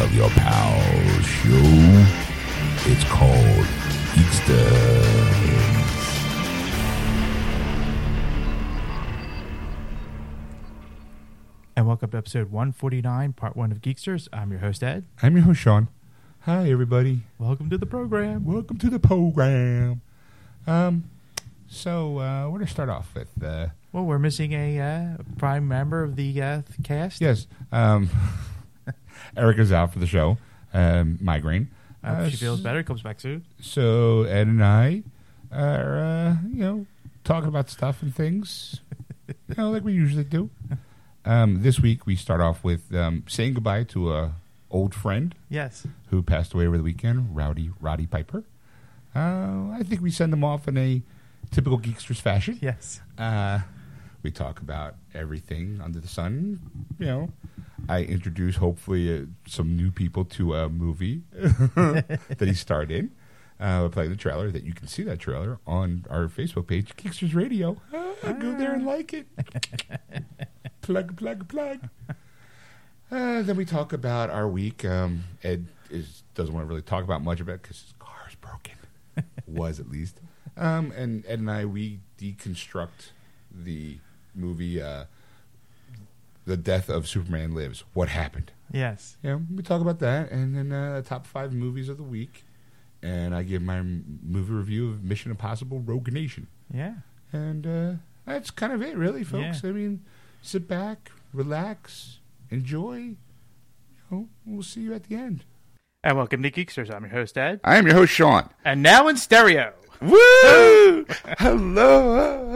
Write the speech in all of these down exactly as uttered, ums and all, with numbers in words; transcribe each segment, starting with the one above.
of your pal show. It's called Geeksters. And welcome to episode one forty-nine, part one of Geeksters. I'm your host, Ed. I'm your host, Sean. Hi, everybody. Welcome to the program. Welcome to the program. Um, so uh, we're going to start off with... Uh, Well, we're missing a uh, prime member of the uh, cast. Yes. Um, Erica's out for the show. Um, migraine. Uh, uh, she feels better. Comes back soon. So Ed and I are, uh, you know, talking about stuff and things, you know, like we usually do. Um, this week, we start off with um, saying goodbye to a old friend. Yes. Who passed away over the weekend, Rowdy Roddy Piper. Uh, I think we send them off in a typical Geeksters fashion. Yes. Uh We talk about everything under the sun. You know, I introduce, hopefully, uh, some new people to a movie that he starred in. Uh, we're playing the trailer. That you can see that trailer on our Facebook page, Geeksters Radio. Ah, ah. Go there and like it. Plug, plug, plug. Uh, then we talk about our week. Um, Ed is, doesn't want to really talk about much about it because his car is broken. Was, at least. Um, and Ed and I, we deconstruct the movie, uh, The Death of Superman Lives: What Happened? Yes. Yeah, we talk about that, and then uh, top five movies of the week, and I give my m- movie review of Mission Impossible: Rogue Nation. Yeah. And uh, that's kind of it, really, folks. Yeah. I mean, sit back, relax, enjoy. You know, we'll see you at the end. And welcome to Geeksters. I'm your host, Ed. I am your host, Sean. And now in stereo. Woo! Hello!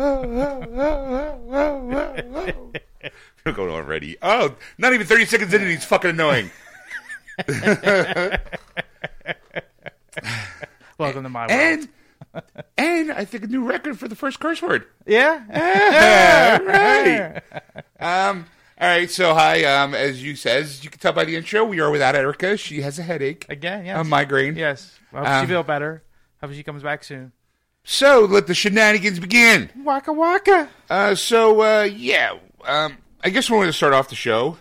We're going already. Oh, not even thirty seconds into it's fucking annoying. Welcome to my world. And, and I think a new record for the first curse word. Yeah? Yeah, right. Um... All right, so hi. Um, as you says, you can tell by the intro, we are without Erica. She has a headache again, yes, a migraine. Yes, I hope um, she feels better. Hope she comes back soon. So let the shenanigans begin. Waka waka. Uh, so uh, yeah, um, I guess we're going to start off the show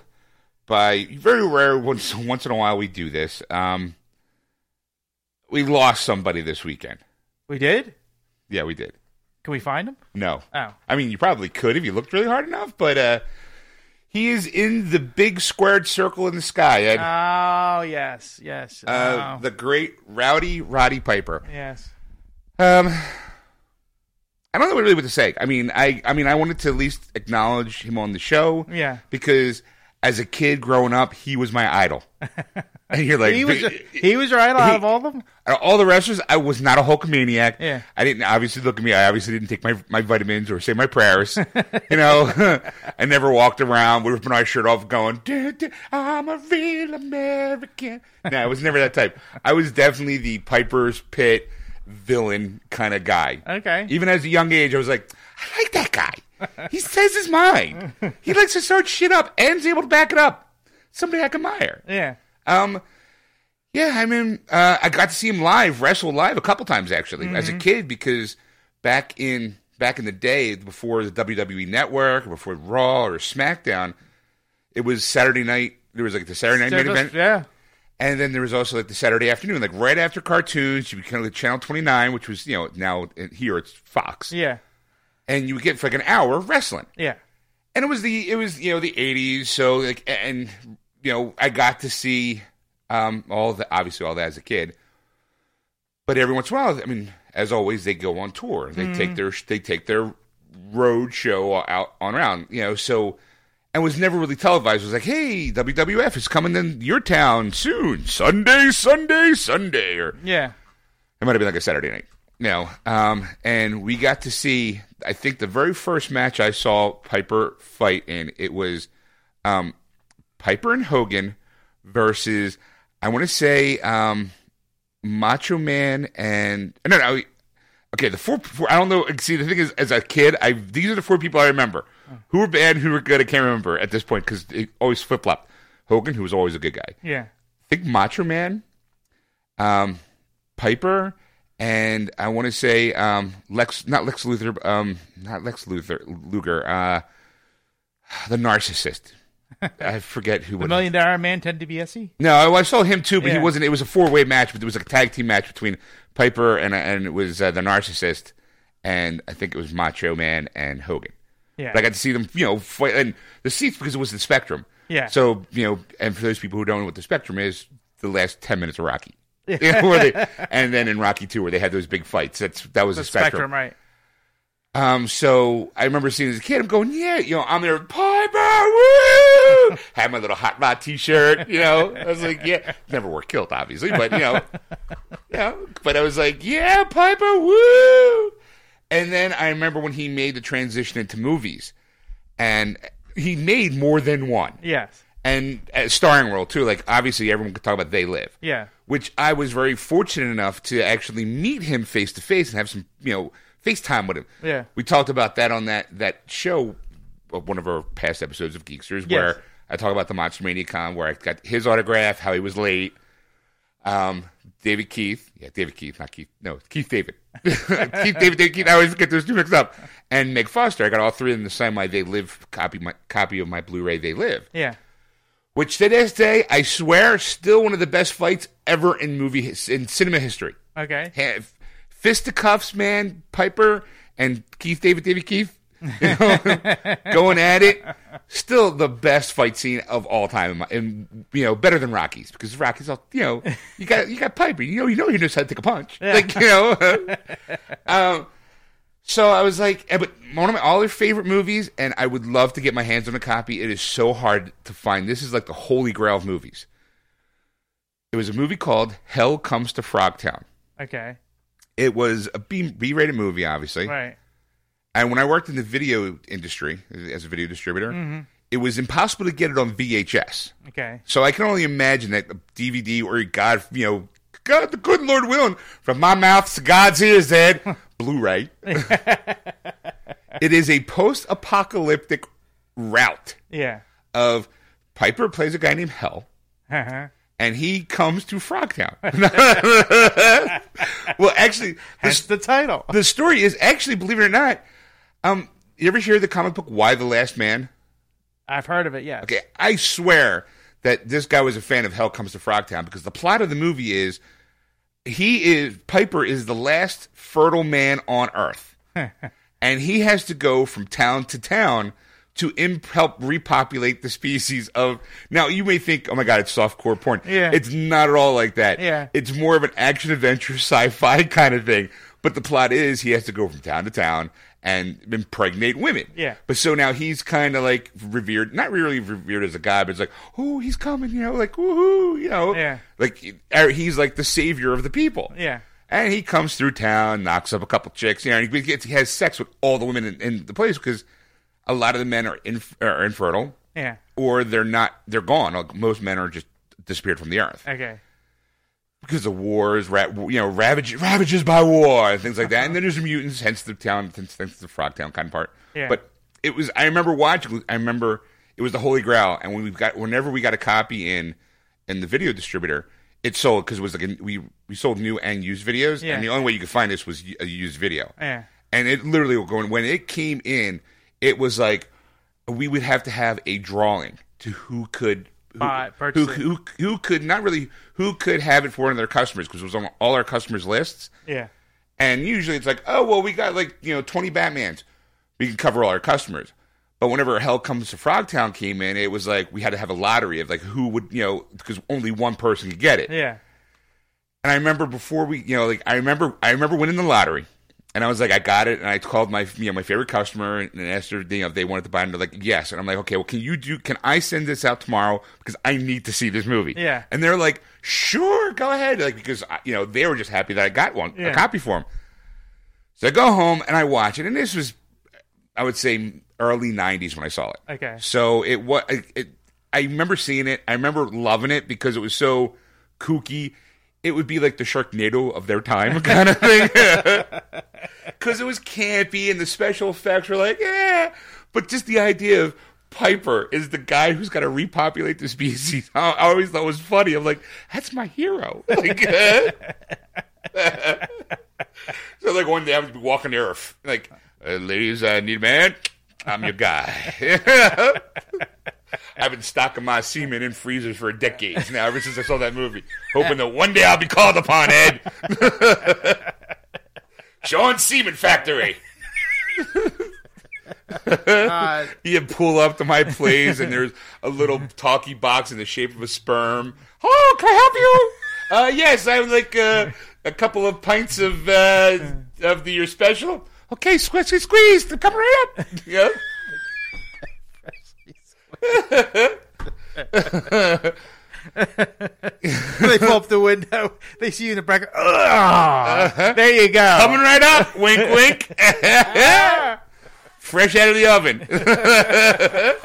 by very rare once once in a while we do this. Um, we lost somebody this weekend. We did. Yeah, we did. Can we find him? No. Oh, I mean, you probably could if you looked really hard enough, but. Uh, He is in the big squared circle in the sky, Ed. Oh, yes, yes. Uh, oh. The great Rowdy Roddy Piper. Yes. Um, I don't know really what to say. I mean, I, I mean, I wanted to at least acknowledge him on the show. Yeah. Because as a kid growing up, he was my idol. And you're like, he was, he was your idol he, out of all of them? All the wrestlers, I was not a Hulkamaniac. Yeah. I didn't, obviously, look at me. I obviously didn't take my, my vitamins or say my prayers. You know, I never walked around with my shirt off going, duh, duh, I'm a real American. No, I was never that type. I was definitely the Piper's Pit villain kind of guy. Okay. Even as a young age, I was like, I like that guy. He says his mind. He likes to start shit up and is able to back it up. Somebody I admire. Yeah. Um, yeah, I mean, uh, I got to see him live, wrestle live a couple times actually mm-hmm. as a kid because back in back in the day before the W W E Network, before Raw or SmackDown, it was Saturday night. There was like the Saturday night Saturday, main event, yeah, and then there was also like the Saturday afternoon, like right after cartoons. You would kind of like Channel twenty-nine, which was you know now here it's Fox, yeah, and you would get for like an hour of wrestling, yeah, and it was the it was you know the eighties, so like and. You know, I got to see um, all the obviously all that as a kid, but every once in a while, I mean, as always, they go on tour. They mm. take their they take their road show out on around. You know, so and was never really televised. It was like, hey, W W F is coming to your town soon, Sunday, Sunday, Sunday, or yeah, it might have been like a Saturday night. You know, um, and we got to see. I think the very first match I saw Piper fight in it was. Um, Piper and Hogan versus, I want to say, um, Macho Man and no, no, okay, the four, four. I don't know. See, the thing is, as a kid, I these are the four people I remember. Oh. Who were bad, who were good, I can't remember at this point because it always flip flopped. Hogan, who was always a good guy, yeah. I think Macho Man, um, Piper, and I want to say um, Lex, not Lex Luthor, um, not Lex Luthor, Luger, uh, the narcissist. I forget who. The Million Dollar Man tend to be S E. No, I saw him too, but yeah. he wasn't. It was a four way match, but there was like a tag team match between Piper and and it was uh, the Narcissist, and I think it was Macho Man and Hogan. Yeah, but I got to see them, you know, fight, and the seats because it was the Spectrum. Yeah. So you know, and for those people who don't know what the Spectrum is, the last ten minutes of Rocky. You know, where they, and then in Rocky two, where they had those big fights. That's that was the, the Spectrum. Spectrum, right? Um. So I remember seeing as a kid, I'm going, yeah, you know, I'm there, Piper, woo! Had my little Hot Rod T-shirt, you know. I was like, yeah, never wore kilt, obviously, but you know, you know. But I was like, yeah, Piper, woo! And then I remember when he made the transition into movies, and he made more than one. Yes. And uh, starring role, too. Like, obviously, everyone could talk about They Live. Yeah. Which I was very fortunate enough to actually meet him face-to-face and have some, you know, FaceTime with him. Yeah. We talked about that on that, that show, one of our past episodes of Geeksters, yes. where I talk about the Monster ManiaCon, where I got his autograph, how he was late. Um, David Keith. Yeah, David Keith, not Keith. No, Keith David. Keith David, David Keith. I always get those two mixed up. And Meg Foster. I got all three of them to sign my They Live copy, my copy of my Blu-ray They Live. Yeah. Which to this day, I swear, still one of the best fights ever in movie in cinema history. Okay. Have fisticuffs, man, Piper and Keith David, David Keith, you know, going at it. Still the best fight scene of all time, and you know, better than Rocky's because Rocky's all, you know, you got you got Piper, you know, you know, he knows how to take a punch, yeah. like you know. um, So I was like, but one of my all their favorite movies, and I would love to get my hands on a copy. It is so hard to find. This is like the holy grail of movies. It was a movie called Hell Comes to Frogtown. Okay. It was a B, B-rated movie, obviously. Right. And when I worked in the video industry as a video distributor, mm-hmm. it was impossible to get it on V H S. Okay. So I can only imagine that a D V D or God, you know, God, the good Lord willing, from my mouth to God's ears, Ed. Blu-ray. It is a post-apocalyptic route. Yeah. Of Piper plays a guy named Hell, uh-huh. and he comes to Frogtown. Well, actually, that's the title. The story is actually, believe it or not, um, you ever hear the comic book Y the Last Man? I've heard of it. Yes. Okay, I swear that this guy was a fan of Hell Comes to Frogtown because the plot of the movie is. He is Piper is the last fertile man on Earth, and he has to go from town to town to imp- help repopulate the species of. Now you may think, "Oh my God, it's softcore porn." Yeah, it's not at all like that. Yeah, it's more of an action adventure sci-fi kind of thing. But the plot is he has to go from town to town and impregnate women. Yeah. But so now he's kind of like revered, not really revered as a god, but it's like, oh, he's coming, you know, like, woohoo, you know. Yeah. Like, he's like the savior of the people. Yeah. And he comes through town, knocks up a couple chicks, you know, and he, gets, he has sex with all the women in, in the place because a lot of the men are, inf- are infertile. Yeah. Or they're not, they're gone. Like, most men are just disappeared from the earth. Okay. Because of wars, ra- you know, ravage, ravages by war, and things like that. And then there's mutants, hence the town, hence the Frogtown kind of part. Yeah. But it was, I remember watching, I remember it was the Holy Grail. And when we got, whenever we got a copy in, in the video distributor, it sold because it was like, a, we, we sold new and used videos. Yeah. And the only way you could find this was a used video. Yeah. And it literally, when it came in, it was like, we would have to have a drawing to who could. Who, uh, who, who who could not really who could have it for one of their customers because it was on all our customers' lists. Yeah, and usually it's like, oh well, we got like you know twenty Batmans, we can cover all our customers. But whenever Hell Comes to Frogtown came in, it was like we had to have a lottery of like who would you know because only one person could get it. Yeah, and I remember before we you know like I remember I remember winning the lottery. And I was like, I got it, and I called my you know my favorite customer and asked her you know, if they wanted to buy it, and they're like, yes. And I'm like, okay, well, can you do? Can I send this out tomorrow because I need to see this movie? Yeah. And they're like, sure, go ahead, like because you know they were just happy that I got one yeah. a copy for them. So I go home and I watch it, and this was, I would say, early nineties when I saw it. Okay. So it was. It, I remember seeing it. I remember loving it because it was so kooky. It would be like the Sharknado of their time kind of thing. Because it was campy and the special effects were like, yeah. But just the idea of Piper is the guy who's got to repopulate the species. I, I always thought it was funny. I'm like, that's my hero. Like, uh, so like one day I would be walking the earth. Like, uh, ladies, I need a man. I'm your guy. I've been stocking my semen in freezers for decades now, ever since I saw that movie, hoping that one day I'll be called upon, Ed. Sean's Semen Factory. Uh, He'd pull up to my place, and there's a little talkie box in the shape of a sperm. Oh, can I help you? Uh, yes, I would like uh, a couple of pints of uh, of the your special. Okay, squeeze, squeeze, squeeze. Come right up. Yeah. They pop the window. They see you in the bracket. Uh-huh. There you go. Coming right up. Wink, wink. Ah. Fresh out of the oven. mm,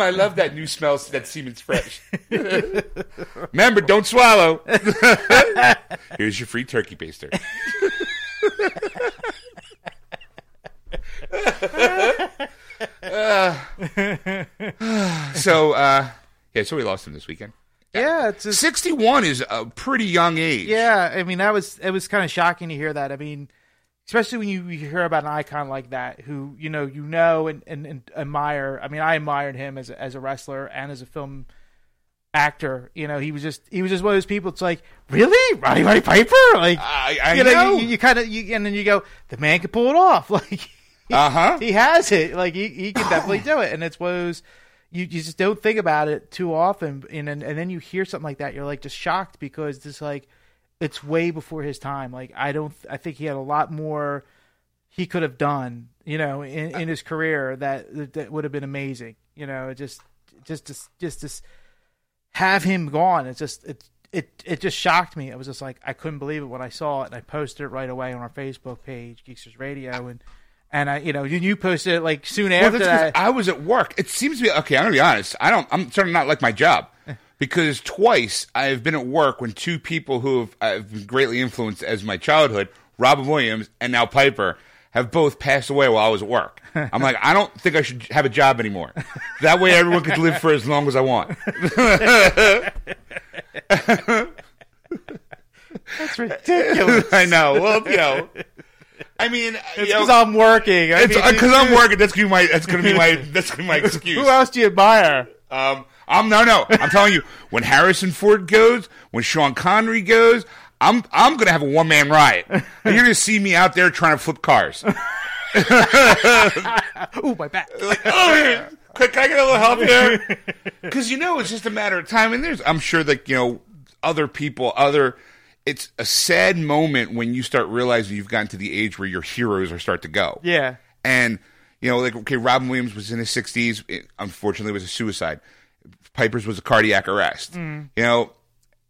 I love that new smell. That semen's fresh. Remember, don't swallow. Here's your free turkey baster. uh, so, uh, yeah, so we lost him this weekend. Yeah, it's just, sixty-one is a pretty young age. Yeah, I mean, that was it was kind of shocking to hear that. I mean, especially when you, you hear about an icon like that, who you know, you know, and, and, and admire. I mean, I admired him as a, as a wrestler and as a film actor. You know, he was just he was just one of those people. It's like, really, Rowdy Roddy Piper? Like, I, I you know, know. you, you kind of, and then you go, the man can pull it off. Like, uh huh, he has it. Like, he, he can definitely do it. And it's one of those you, you just don't think about it too often. And, and and then you hear something like that, you're like just shocked because it's like. It's way before his time. Like I don't, I think he had a lot more he could have done, you know, in, in his career that that would have been amazing. You know, just, just, just, just, just have him gone. It's just, it, it, it just shocked me. It was just like I couldn't believe it when I saw it, and I posted it right away on our Facebook page, Geeksters Radio, and and I, you know, you, you posted it like soon well, after that. I was at work. It seems to be okay. I'm gonna be honest. I don't. I'm starting to not like my job. Because twice I've been at work when two people who have, I've been greatly influenced as my childhood, Robin Williams and now Piper, have both passed away while I was at work. I'm like, I don't think I should have a job anymore. That way everyone could live for as long as I want. That's ridiculous. I know. Well, you know. I mean, because I'm working. Because I'm working. That's gonna be my. That's gonna be my. That's gonna be my excuse. Who else do you admire? Um. I'm no, no. I'm telling you, when Harrison Ford goes, when Sean Connery goes, I'm I'm gonna have a one man riot. And you're gonna see me out there trying to flip cars. Ooh, my back! Like, oh, quick, can I get a little help here? Because you know, it's just a matter of time. And there's, I'm sure that you know, other people, other. It's a sad moment when you start realizing you've gotten to the age where your heroes are start to go. Yeah, and you know, like okay, Robin Williams was in his sixties. It, unfortunately, was a suicide. Piper's was a cardiac arrest, mm. you know,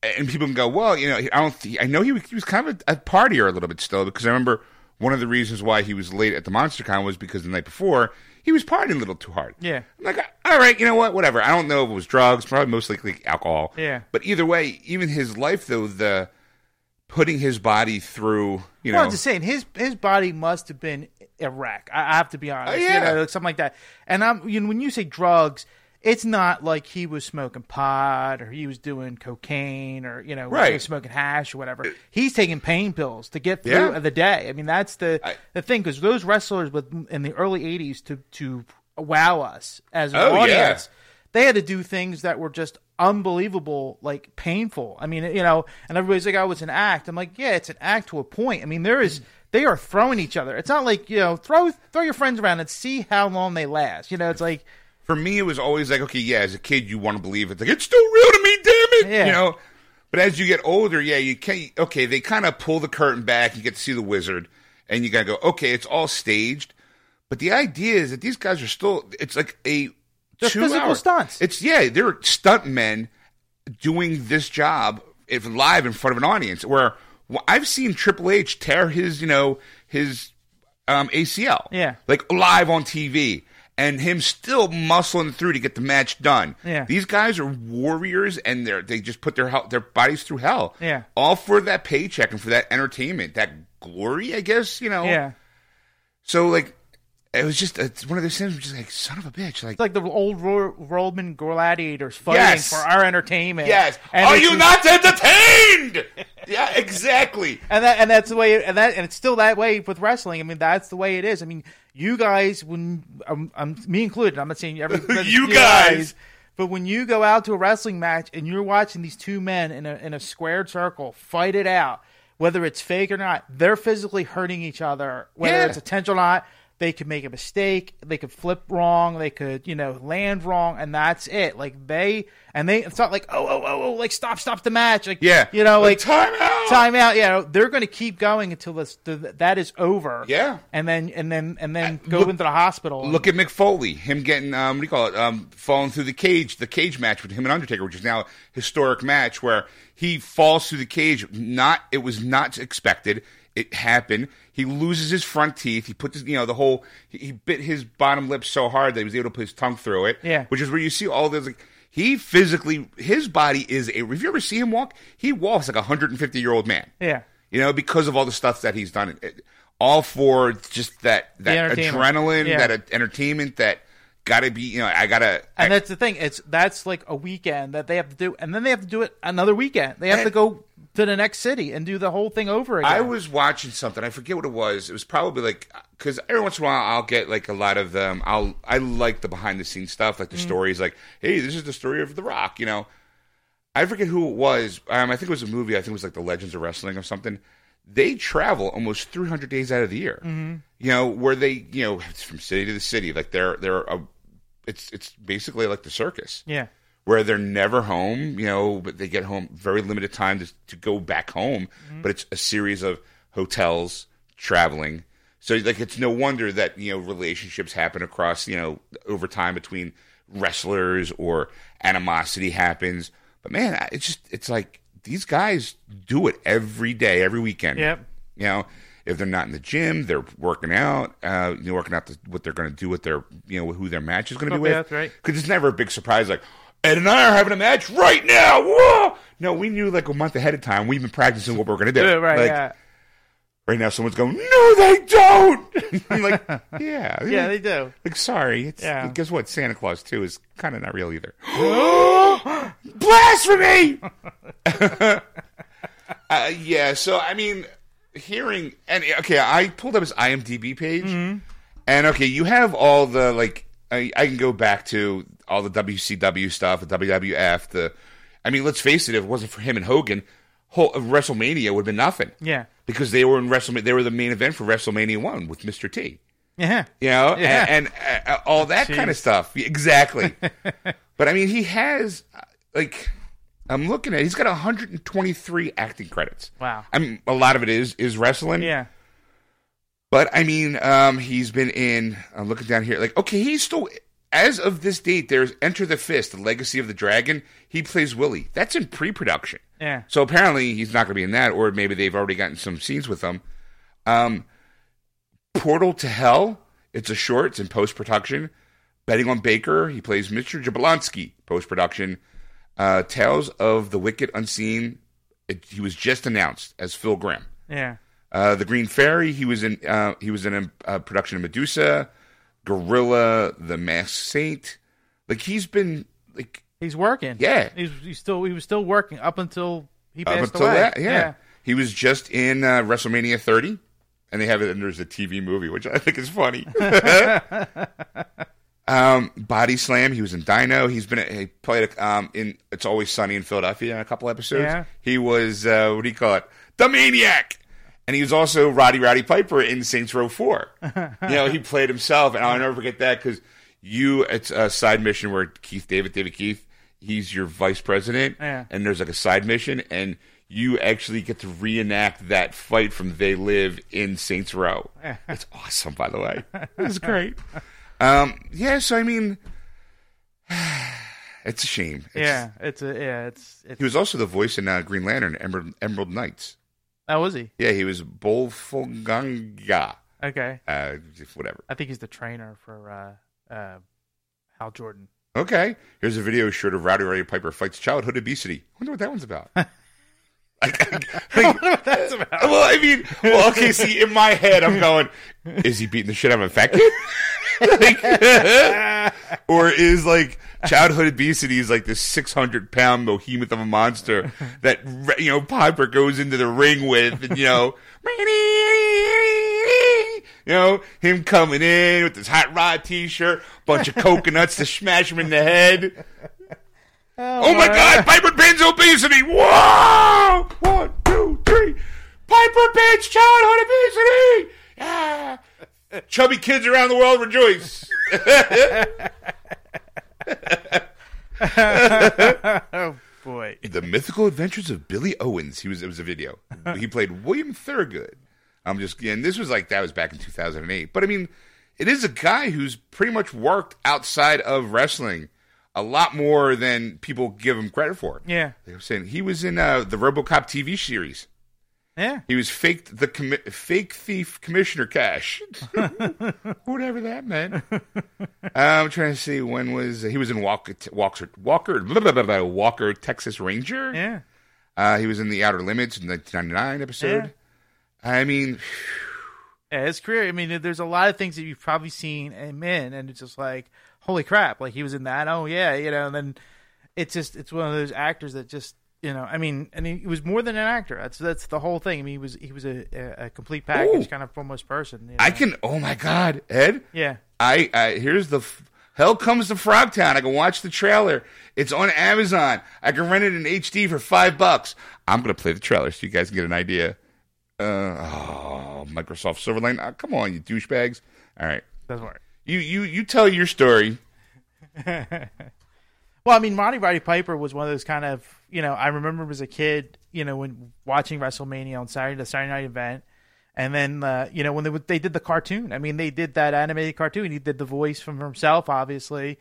and people can go, well, you know, I don't. Th- I know he was, he was kind of a, a partier a little bit still because I remember one of the reasons why he was late at the MonsterCon was because the night before he was partying a little too hard. Yeah, I'm like all right, you know what, whatever. I don't know if it was drugs, probably most likely alcohol. Yeah, but either way, even his life though, the putting his body through, you well, know, I'm just saying his his body must have been a wreck. I, I have to be honest, oh, yeah, you know, something like that. And I'm you know, when you say drugs. It's not like he was smoking pot or he was doing cocaine or, you know, right. he was smoking hash or whatever. He's taking pain pills to get through yeah. the day. I mean, that's the, I, the thing because those wrestlers with, in the early eighties to, to wow us as an oh, audience, yeah. they had to do things that were just unbelievable, like painful. I mean, you know, and everybody's like, oh, it's an act. I'm like, yeah, it's an act to a point. I mean, there is... They are throwing each other. It's not like, you know, throw throw your friends around and see how long they last. You know, it's like... For me, it was always like, okay, yeah, as a kid, you want to believe it. Like, it's still real to me, damn it! Yeah. You know? But as you get older, yeah, you can't, okay, they kind of pull the curtain back, you get to see the wizard, and you gotta go, okay, it's all staged. But the idea is that these guys are still, it's like a They're two physical hour, stunts. It's, yeah, they're stunt men doing this job if live in front of an audience, where well, I've seen Triple H tear his, you know, his um, A C L. Yeah. Like, live on T V. And him still muscling through to get the match done. Yeah. These guys are warriors, and they they just put their their bodies through hell. Yeah. All for that paycheck and for that entertainment, that glory, I guess, you know. Yeah. So, like, It was just it's one of those things where just like, son of a bitch. Like, it's like the old Ro- Roman gladiators fighting yes. for our entertainment. Yes. And Are you just... not entertained? Yeah, exactly. And that and that's the way, and that and it's still that way with wrestling. I mean, that's the way it is. I mean, you guys, when um, I'm me included, I'm not saying every you, you guys. guys, but when you go out to a wrestling match and you're watching these two men in a in a squared circle fight it out, whether it's fake or not, they're physically hurting each other, whether yeah. it's intentional or not. They could make a mistake. They could flip wrong. They could, you know, land wrong, and that's it. Like they and they. It's not like oh oh oh oh like stop stop the match. Like yeah, you know like, like time out time out. Yeah, you know, they're going to keep going until this the, that is over. Yeah, and then and then and then uh, go look, into the hospital. Look and, at Mick Foley, him getting um what do you call it um falling through the cage, the cage match with him and Undertaker, which is now a historic match where he falls through the cage. Not it was not expected. It happened. He loses his front teeth. He put this, you know, the whole. He, he bit his bottom lip so hard that he was able to put his tongue through it. Yeah, which is where you see all those. Like, he physically, his body is a. If you ever see him walk, he walks like a one hundred fifty year old man. Yeah, you know, because of all the stuff that he's done, it, it, all for just that that adrenaline, yeah. that uh, entertainment, that gotta be. You know, I gotta. And I, that's the thing. It's that's like a weekend that they have to do, and then they have to do it another weekend. They have and, to go. to the next city and do the whole thing over again. I was watching something. I forget what it was. It was probably like because every once in a while I'll get like a lot of them. I'll I like the behind the scenes stuff, like the mm. stories. Like, hey, this is the story of The Rock. You know, I forget who it was. Um, I think it was a movie. I think it was like The Legends of Wrestling or something. They travel almost three hundred days out of the year. Mm-hmm. You know, where they you know it's from city to the city. Like they're they're a, it's it's basically like the circus. Yeah. Where they're never home, you know, but they get home very limited time to, to go back home. Mm-hmm. But it's a series of hotels, traveling. So, like, it's no wonder that, you know, relationships happen across, you know, over time between wrestlers or animosity happens. But, man, it's just, it's like these guys do it every day, every weekend. Yep. You know, if they're not in the gym, they're working out, uh, you know, working out the, what they're going to do with their, you know, who their match is going to be with. That's right. Because it's never a big surprise, like, Ed and I are having a match right now. Whoa! No, we knew like a month ahead of time. We've been practicing what we're going to do. Right, like, yeah. Right now, someone's going, no, they don't. I'm like, yeah. Yeah, they do. Like, sorry. It's, yeah. Guess what? Santa Claus two is kind of not real either. Blasphemy! uh, yeah, so, I mean, hearing... and okay, I pulled up his IMDb page. Mm-hmm. And, okay, you have all the, like... I, I can go back to all the W C W stuff, the W W F. The, I mean, let's face it, if it wasn't for him and Hogan, whole, WrestleMania would have been nothing. Yeah. Because they were in WrestleMania, they were the main event for WrestleMania one with Mister T. Yeah. You know, yeah. and, and uh, all that Jeez. kind of stuff. Exactly. But, I mean, he has, like, I'm looking at, he's got one hundred twenty-three acting credits. Wow. I mean, a lot of it is is wrestling. Yeah. But, I mean, um, he's been in, I'm looking down here, like, okay, he's still, as of this date, there's Enter the Fist, The Legacy of the Dragon. He plays Willie. That's in pre-production. Yeah. So, apparently, he's not going to be in that, or maybe they've already gotten some scenes with him. Um, Portal to Hell, it's a short, it's in post-production. Betting on Baker, he plays Mister Jablonski, post-production. Uh, Tales of the Wicked Unseen, it, he was just announced as Phil Grimm. Yeah. Uh, the Green Fairy, he was in uh, he was in a, a production of Medusa, Gorilla, The Masked Saint. Like he's been like he's working. Yeah, he's, he's still he was still working up until he passed up until away. That, yeah. yeah, he was just in uh, WrestleMania thirty, and they have it. And there's a T V movie, which I think is funny. um, Body Slam, he was in Dino. He's been he played a, um, in It's Always Sunny in Philadelphia in a couple episodes. Yeah. He was uh, what do you call it? The Maniac. And he was also Rowdy Roddy Piper in Saints Row four. You know, he played himself, and I'll never forget that because you, it's a side mission where Keith David, David Keith, he's your vice president, yeah. and there's like a side mission, and you actually get to reenact that fight from They Live in Saints Row. It's awesome, by the way. It's great. Um, yeah, so I mean, it's a shame. It's, yeah, it's a, yeah, it's, it's. He was also the voice in uh, Green Lantern, Emerald, Emerald Knights. Oh, was he? Yeah, he was Bolfunganga. Okay. Uh, whatever. I think he's the trainer for uh, uh, Hal Jordan. Okay. Here's a video short of Rowdy Roddy Piper fights childhood obesity. I wonder what that one's about. Like, like, what that's about. Well, I mean, well, okay, see, in my head, I'm going, is he beating the shit out of an infected? Like, or is, like, childhood obesity is, like, this six hundred pound behemoth of a monster that, you know, Piper goes into the ring with, and, you know, you know, him coming in with his Hot Rod t-shirt, bunch of coconuts to smash him in the head. Oh, oh my, my God! Piper Pins obesity! Whoa! One, two, three! Piper Pins childhood obesity! Yeah! Chubby kids around the world rejoice! Oh boy! The Mythical Adventures of Billy Owens. He was it was a video. He played William Thurgood. I'm just and this was like that was back in two thousand eight. But I mean, it is a guy who's pretty much worked outside of wrestling a lot more than people give him credit for. Yeah. They were saying he was in uh, the RoboCop T V series. Yeah. He was faked the commi- fake thief Commissioner Cash. Whatever that meant. I'm trying to see when was... He was in Walker, Walker, Walker, blah, blah, blah, blah, Walker Texas Ranger. Yeah. Uh, he was in The Outer Limits in the nineteen ninety-nine episode. Yeah. I mean... Yeah, his career, I mean, there's a lot of things that you've probably seen him in, and it's just like... Holy crap, like he was in that. Oh, yeah, you know, and then it's just, it's one of those actors that just, you know, I mean, and he, he was more than an actor. That's that's the whole thing. I mean, he was, he was a, a complete package Ooh. kind of almost person. You know? I can, oh my God, Ed. Yeah. I, I here's the, Hell Comes to Frogtown. I can watch the trailer. It's on Amazon. I can rent it in H D for five bucks. I'm going to play the trailer so you guys can get an idea. Uh, oh, Microsoft Silverlight. Oh, come on, you douchebags. All right. Doesn't work. You you you tell your story. Well, I mean, Rowdy Roddy Piper was one of those kind of, you know, I remember as a kid, you know, when watching WrestleMania on Saturday, the Saturday night event, and then, uh, you know, when they they did the cartoon. I mean, they did that animated cartoon. He did the voice from himself, obviously,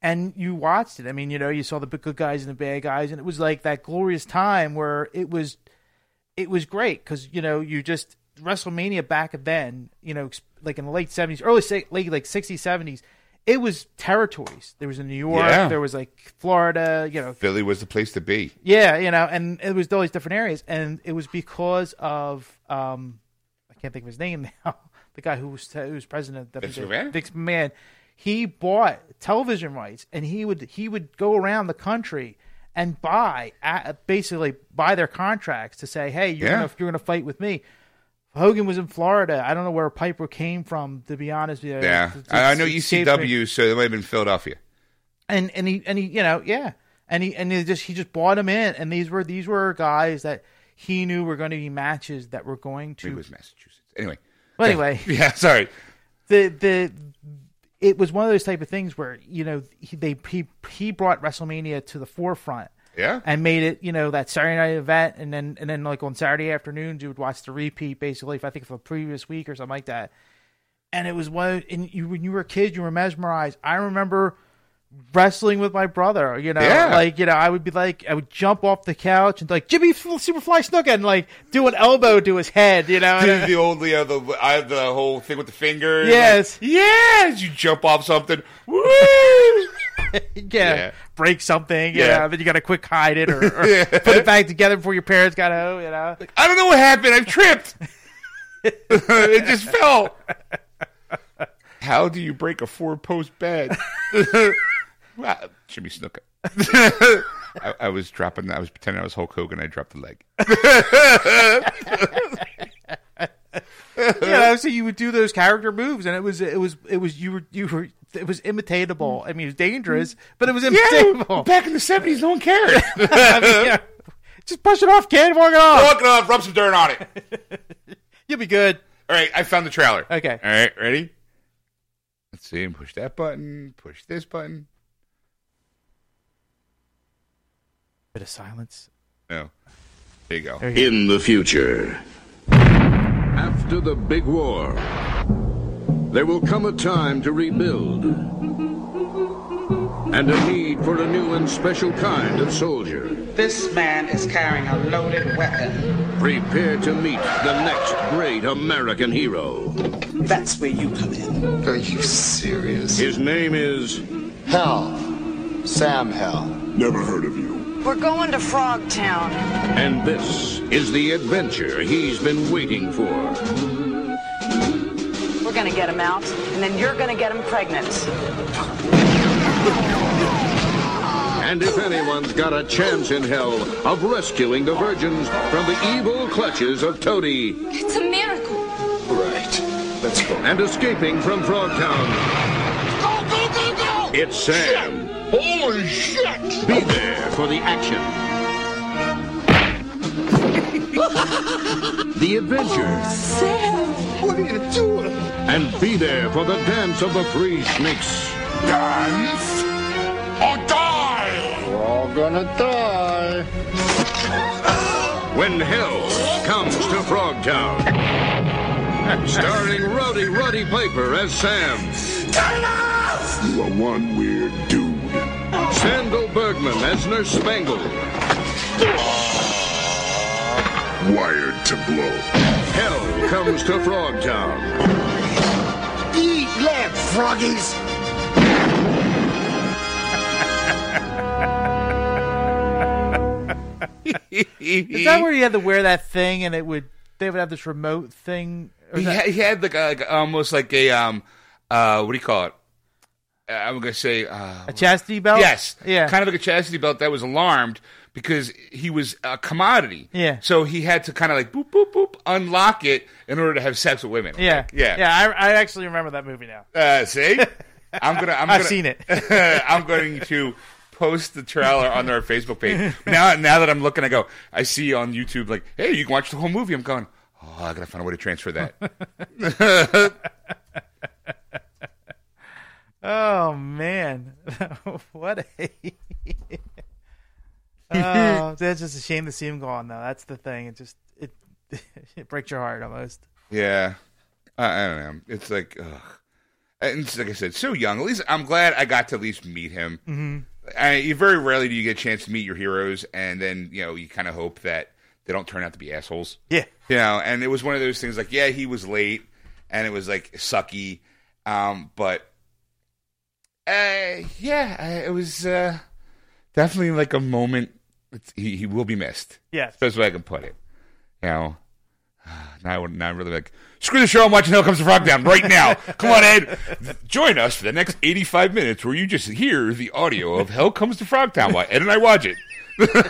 and you watched it. I mean, you know, you saw the good guys and the bad guys, and it was like that glorious time where it was, it was great because, you know, you just WrestleMania back then, you know, like in the late seventies, early late like sixties, seventies, it was territories. There was in New York, yeah. There was like Florida, you know. Philly was the place to be. Yeah, you know, and it was all these different areas, and it was because of um, I can't think of his name now. The guy who was who was president of W W E, Vince McMahon, he bought television rights, and he would he would go around the country and buy basically buy their contracts to say, hey, you're yeah. gonna, you're going to fight with me. Hogan was in Florida. I don't know where Piper came from, to be honest with you. Yeah, to, to, I know E C W, so it might have been Philadelphia. And and he and he, you know, yeah, and he and he just he just bought him in, and these were these were guys that he knew were going to be matches that were going to. It was Massachusetts, anyway. Well, anyway, yeah, sorry. The the it was one of those type of things where, you know, he, they he, he brought WrestleMania to the forefront. Yeah, and made it, you know, that Saturday night event, and then and then like on Saturday afternoons you would watch the repeat, basically, if I think for the previous week or something like that. And it was one, and you when you were a kid, you were mesmerized. I remember wrestling with my brother, you know, yeah. like you know, I would be like, I would jump off the couch and like Jimmy Superfly Snuka and like do an elbow to his head, you know, and, the old, you know, the I have the whole thing with the finger. Yes, like, yes, you jump off something. Woo! Yeah, yeah, break something, yeah, know, then you gotta quick hide it or, or yeah. put it back together before your parents got home, you know. Like, I don't know what happened, I tripped. It just fell. How do you break a four post bed? Wow, Jimmy Snuka. I, I was dropping I was pretending I was Hulk Hogan, I dropped the leg. You know, so you would do those character moves, and it was it was it was you were you were it was imitatable. I mean, it was dangerous, but it was imitable. Yeah, back in the seventies, no one cared. I mean, yeah. Just push it off, kid. Walk it off. Walk it off. Rub some dirt on it. You'll be good. All right, I found the trailer. Okay. All right, ready? Let's see. And push that button. Push this button. Bit of silence. No. Oh. There you go. There you in go. The future, after the big war, there will come a time to rebuild and a need for a new and special kind of soldier. This man is carrying a loaded weapon. Prepare to meet the next great American hero. That's where you come in. Are you serious? His name is... Hell. Sam Hell. Never heard of you. We're going to Frogtown. And this is the adventure he's been waiting for. We're going to get him out, and then you're going to get him pregnant. And if anyone's got a chance in hell of rescuing the virgins from the evil clutches of Toadie. It's a miracle. Right. Let's go. And escaping from Frogtown. Go, go, go, go! It's Sam. Shit. Holy shit! Be there for the action. The adventure. Oh, Sam, what are you doing? And be there for the dance of the three snakes. Dance or die! We're all gonna die. When hell comes to Frogtown. Starring Rowdy Roddy Piper as Sam. Turn off! You are one weird dude. Sandal Bergman as Nurse Spangle. Wired to blow. Hell comes to Frogtown. Eat lab, froggies! Is that where you had to wear that thing and it would they would have this remote thing? Or he, that... had, he had like, a, like almost like a um uh what do you call it? I'm going to say... Uh, a chastity belt? Yes. Yeah. Kind of like a chastity belt that was alarmed because he was a commodity. Yeah. So he had to kind of like boop, boop, boop, unlock it in order to have sex with women. Yeah. Like, yeah. Yeah, I, I actually remember that movie now. Uh, see? I'm gonna, I'm I've gonna, seen it. I'm going to post the trailer on our Facebook page. Now, now that I'm looking, I go, I see on YouTube like, hey, you can watch the whole movie. I'm going, oh, I got to find a way to transfer that. Oh, man. What a... oh, that's just a shame to see him go on, though. That's the thing. It just... It, it breaks your heart, almost. Yeah. I, I don't know. It's like... Ugh. And it's, like I said, so young. At least I'm glad I got to at least meet him. Mm-hmm. I, you very rarely do you get a chance to meet your heroes, and then, you know, you kind of hope that they don't turn out to be assholes. Yeah. You know, and it was one of those things like, yeah, he was late, and it was, like, sucky, um, but... Uh, yeah, I, it was uh, definitely like a moment. It's, he, he will be missed. Yeah, that's the best way I can put it. You know, now, now I'm really like, screw the show, I'm watching Hell Comes to Frogtown right now. Come on, Ed. Join us for the next eighty-five minutes where you just hear the audio of Hell Comes to Frogtown while Ed and I watch it. It'll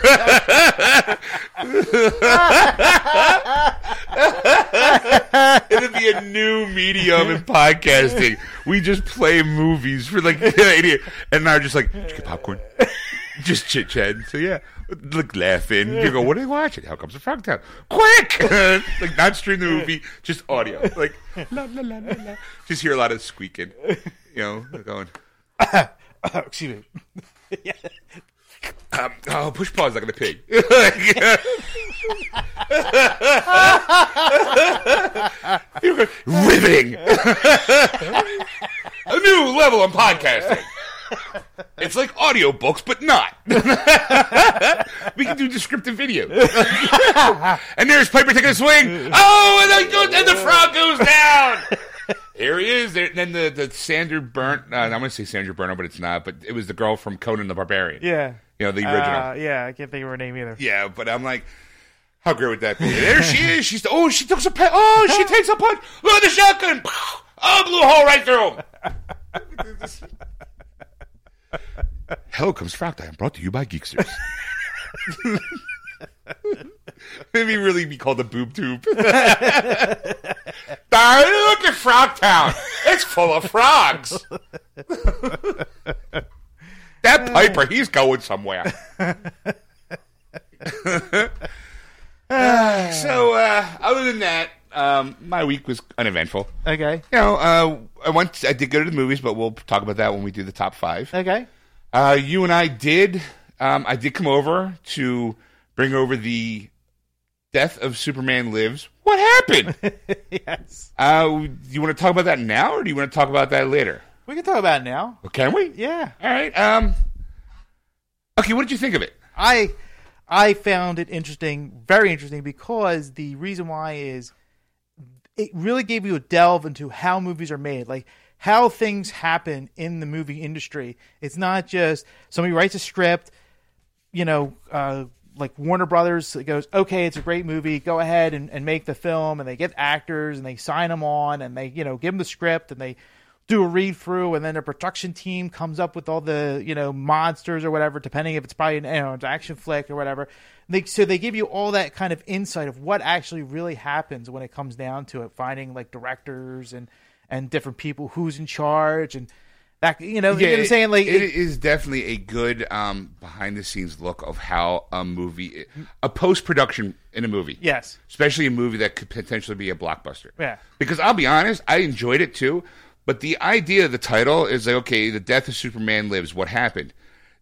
be a new medium in podcasting. We just play movies for like idiot, and now just like just get popcorn, just chit chat. So yeah, like laughing. You go, what are they watching? How comes the Frogtown? Quick, like not stream the movie, just audio. Like la la la la la. Just hear a lot of squeaking. You know, going. Excuse me. Yeah. Um, oh, push pause like a pig. Riveting. A new level in podcasting. It's like audiobooks, but not. We can do descriptive video. And there's Piper taking a swing. Oh, and, go, and the frog goes down. Here he is. There, then the, the Sandra Bernhardt. Uh, I'm going to say Sandra Bernhardt, but it's not. But it was the girl from Conan the Barbarian. Yeah. You know, the original. Uh, yeah, I can't think of her name either. Yeah, but I'm like, how great would that be? There she is. She's oh, she takes a pe- oh, she takes a punch. Look at the shotgun. Oh, blew a hole right through him. Hell Comes to Frogtown, brought to you by Geeksters. Maybe really be called a boob tube. Look at Frogtown. It's full of frogs. That Piper, he's going somewhere. uh, so, uh, other than that, um, my week was uneventful. Okay. You know, uh, I went. I did go to the movies, but we'll talk about that when we do the top five. Okay. Uh, you and I did. Um, I did come over to bring over the Death of Superman Lives. What happened? Yes. Uh, do you want to talk about that now, or do you want to talk about that later? We can talk about it now. Well, can we? Yeah. All right. Um, okay, what did you think of it? I I found it interesting, very interesting, because the reason why is it really gave you a delve into how movies are made, like how things happen in the movie industry. It's not just somebody writes a script, you know, uh, like Warner Brothers goes, okay, it's a great movie, go ahead and, and make the film, and they get actors and they sign them on and they, you know, give them the script and they do a read through, and then the production team comes up with all the, you know, monsters or whatever, depending if it's probably an, you know, an action flick or whatever. They, so they give you all that kind of insight of what actually really happens when it comes down to it, finding like directors and, and different people, who's in charge, and that, you know, yeah, you know what I'm saying? Like, it, it is definitely a good um, behind the scenes look of how a movie, a post production in a movie. Yes. Especially a movie that could potentially be a blockbuster. Yeah. Because I'll be honest, I enjoyed it too. But the idea of the title is like, okay, The Death of Superman Lives, What Happened?